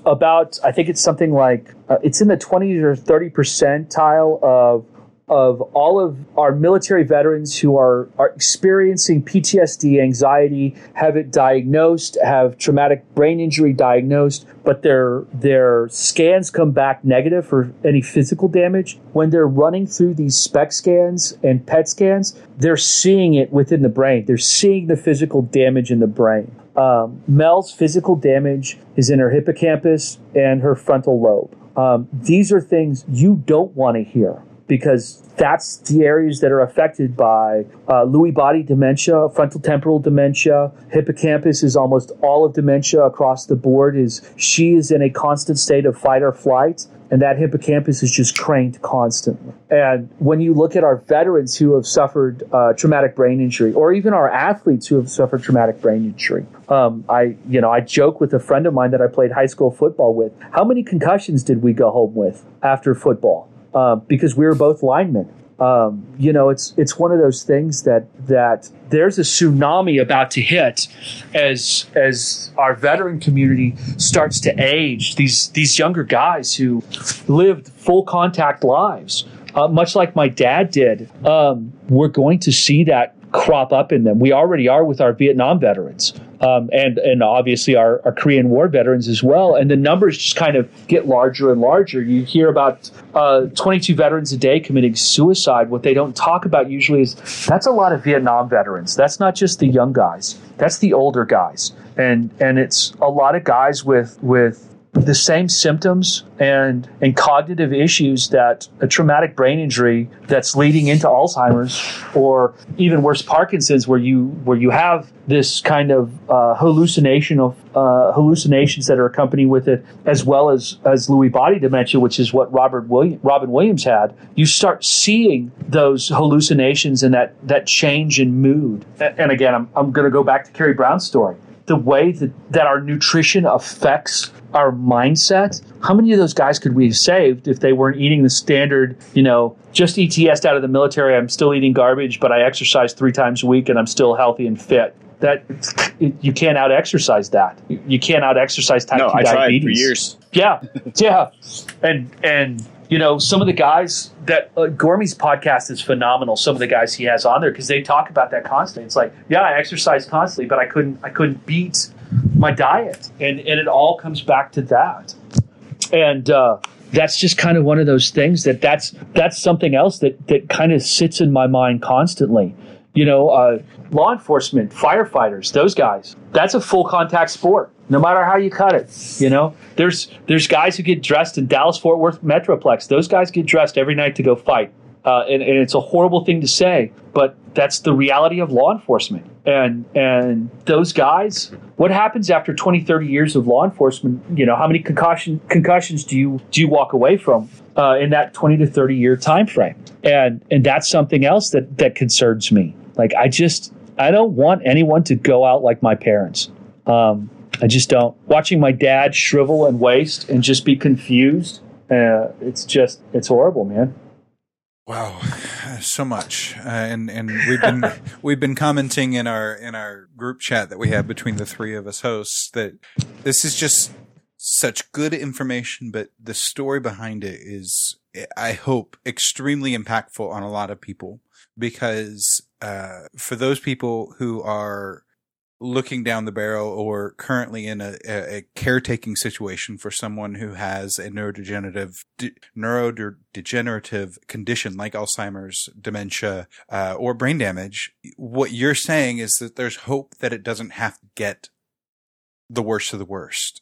about, I think it's something like, uh, it's in the twenty or thirty percentile of of all of our military veterans who are, are experiencing P T S D, anxiety, have it diagnosed, have traumatic brain injury diagnosed, but their their scans come back negative for any physical damage. When they're running through these SPEC scans and P E T scans, they're seeing it within the brain. They're seeing the physical damage in the brain. Um, Mel's physical damage is in her hippocampus and her frontal lobe. Um, these are things you don't want to hear, because that's the areas that are affected by uh, Lewy body dementia, frontal temporal dementia. Hippocampus is almost all of dementia across the board. Is she is in a constant state of fight or flight, and that hippocampus is just cranked constantly. And when you look at our veterans who have suffered uh, traumatic brain injury, or even our athletes who have suffered traumatic brain injury, um, I you know I joke with a friend of mine that I played high school football with. How many concussions did we go home with after football? Uh, because we were both linemen. Um, you know, it's it's one of those things that that there's a tsunami about to hit as as our veteran community starts to age. These these younger guys who lived full contact lives, uh, much like my dad did, um, we're going to see that crop up in them. We already are with our Vietnam veterans, um, and and obviously our, our Korean War veterans as well. And the numbers just kind of get larger and larger. You hear about uh, twenty-two veterans a day committing suicide. What they don't talk about usually is that's a lot of Vietnam veterans. That's not just the young guys. That's the older guys. And and it's a lot of guys with with the same symptoms and and cognitive issues that a traumatic brain injury that's leading into Alzheimer's, or even worse, Parkinson's, where you where you have this kind of uh, hallucination of uh, hallucinations that are accompanied with it, as well as as Lewy body dementia, which is what Robert William, Robin Williams had. You start seeing those hallucinations and that that change in mood. And again, I'm I'm going to go back to Carrie Brown's story. The way that, that our nutrition affects our mindset, how many of those guys could we have saved if they weren't eating the standard, you know, just E T S'd out of the military, I'm still eating garbage, but I exercise three times a week and I'm still healthy and fit. That you can't out-exercise that. You can't out-exercise type two diabetes. No, I tried for years. Yeah, yeah. And, and you know, some of the guys that uh, Gormy's podcast is phenomenal. Some of the guys he has on there, because they talk about that constantly. It's like, yeah, I exercise constantly, but I couldn't I couldn't beat my diet. And, and it all comes back to that. And uh, that's just kind of one of those things that that's, that's something else that, that kind of sits in my mind constantly. You know, uh, law enforcement, firefighters, those guys, that's a full contact sport, no matter how you cut it. You know, there's there's guys who get dressed in Dallas-Fort Worth Metroplex. Those guys get dressed every night to go fight. Uh, and, and it's a horrible thing to say, but that's the reality of law enforcement. And and those guys, what happens after twenty, thirty years of law enforcement? You know, how many concussion, concussions do you do you walk away from uh, in that twenty to thirty year time frame? And and that's something else that, that concerns me. Like, I just I don't want anyone to go out like my parents. Um, I just don't. Watching my dad shrivel and waste and just be confused, uh, it's just it's horrible, man. Wow, so much, uh, and and we've been we've been commenting in our in our group chat that we have between the three of us hosts that this is just such good information, but the story behind it is, I hope, extremely impactful on a lot of people, because uh, for those people who are looking down the barrel or currently in a, a, a caretaking situation for someone who has a neurodegenerative de, neurodegenerative condition like Alzheimer's, dementia, uh, or brain damage, what you're saying is that there's hope that it doesn't have to get the worst of the worst.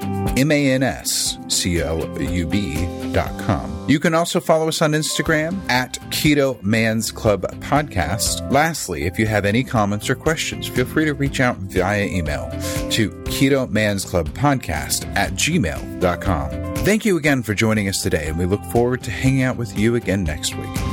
M A N S C L U B dot com. You can also follow us on Instagram at Keto Man's Club Podcast. Lastly, if you have any comments or questions, feel free to reach out via email to Keto Man's Club Podcast at gmail dot com. Thank you again for joining us today, and we look forward to hanging out with you again next week.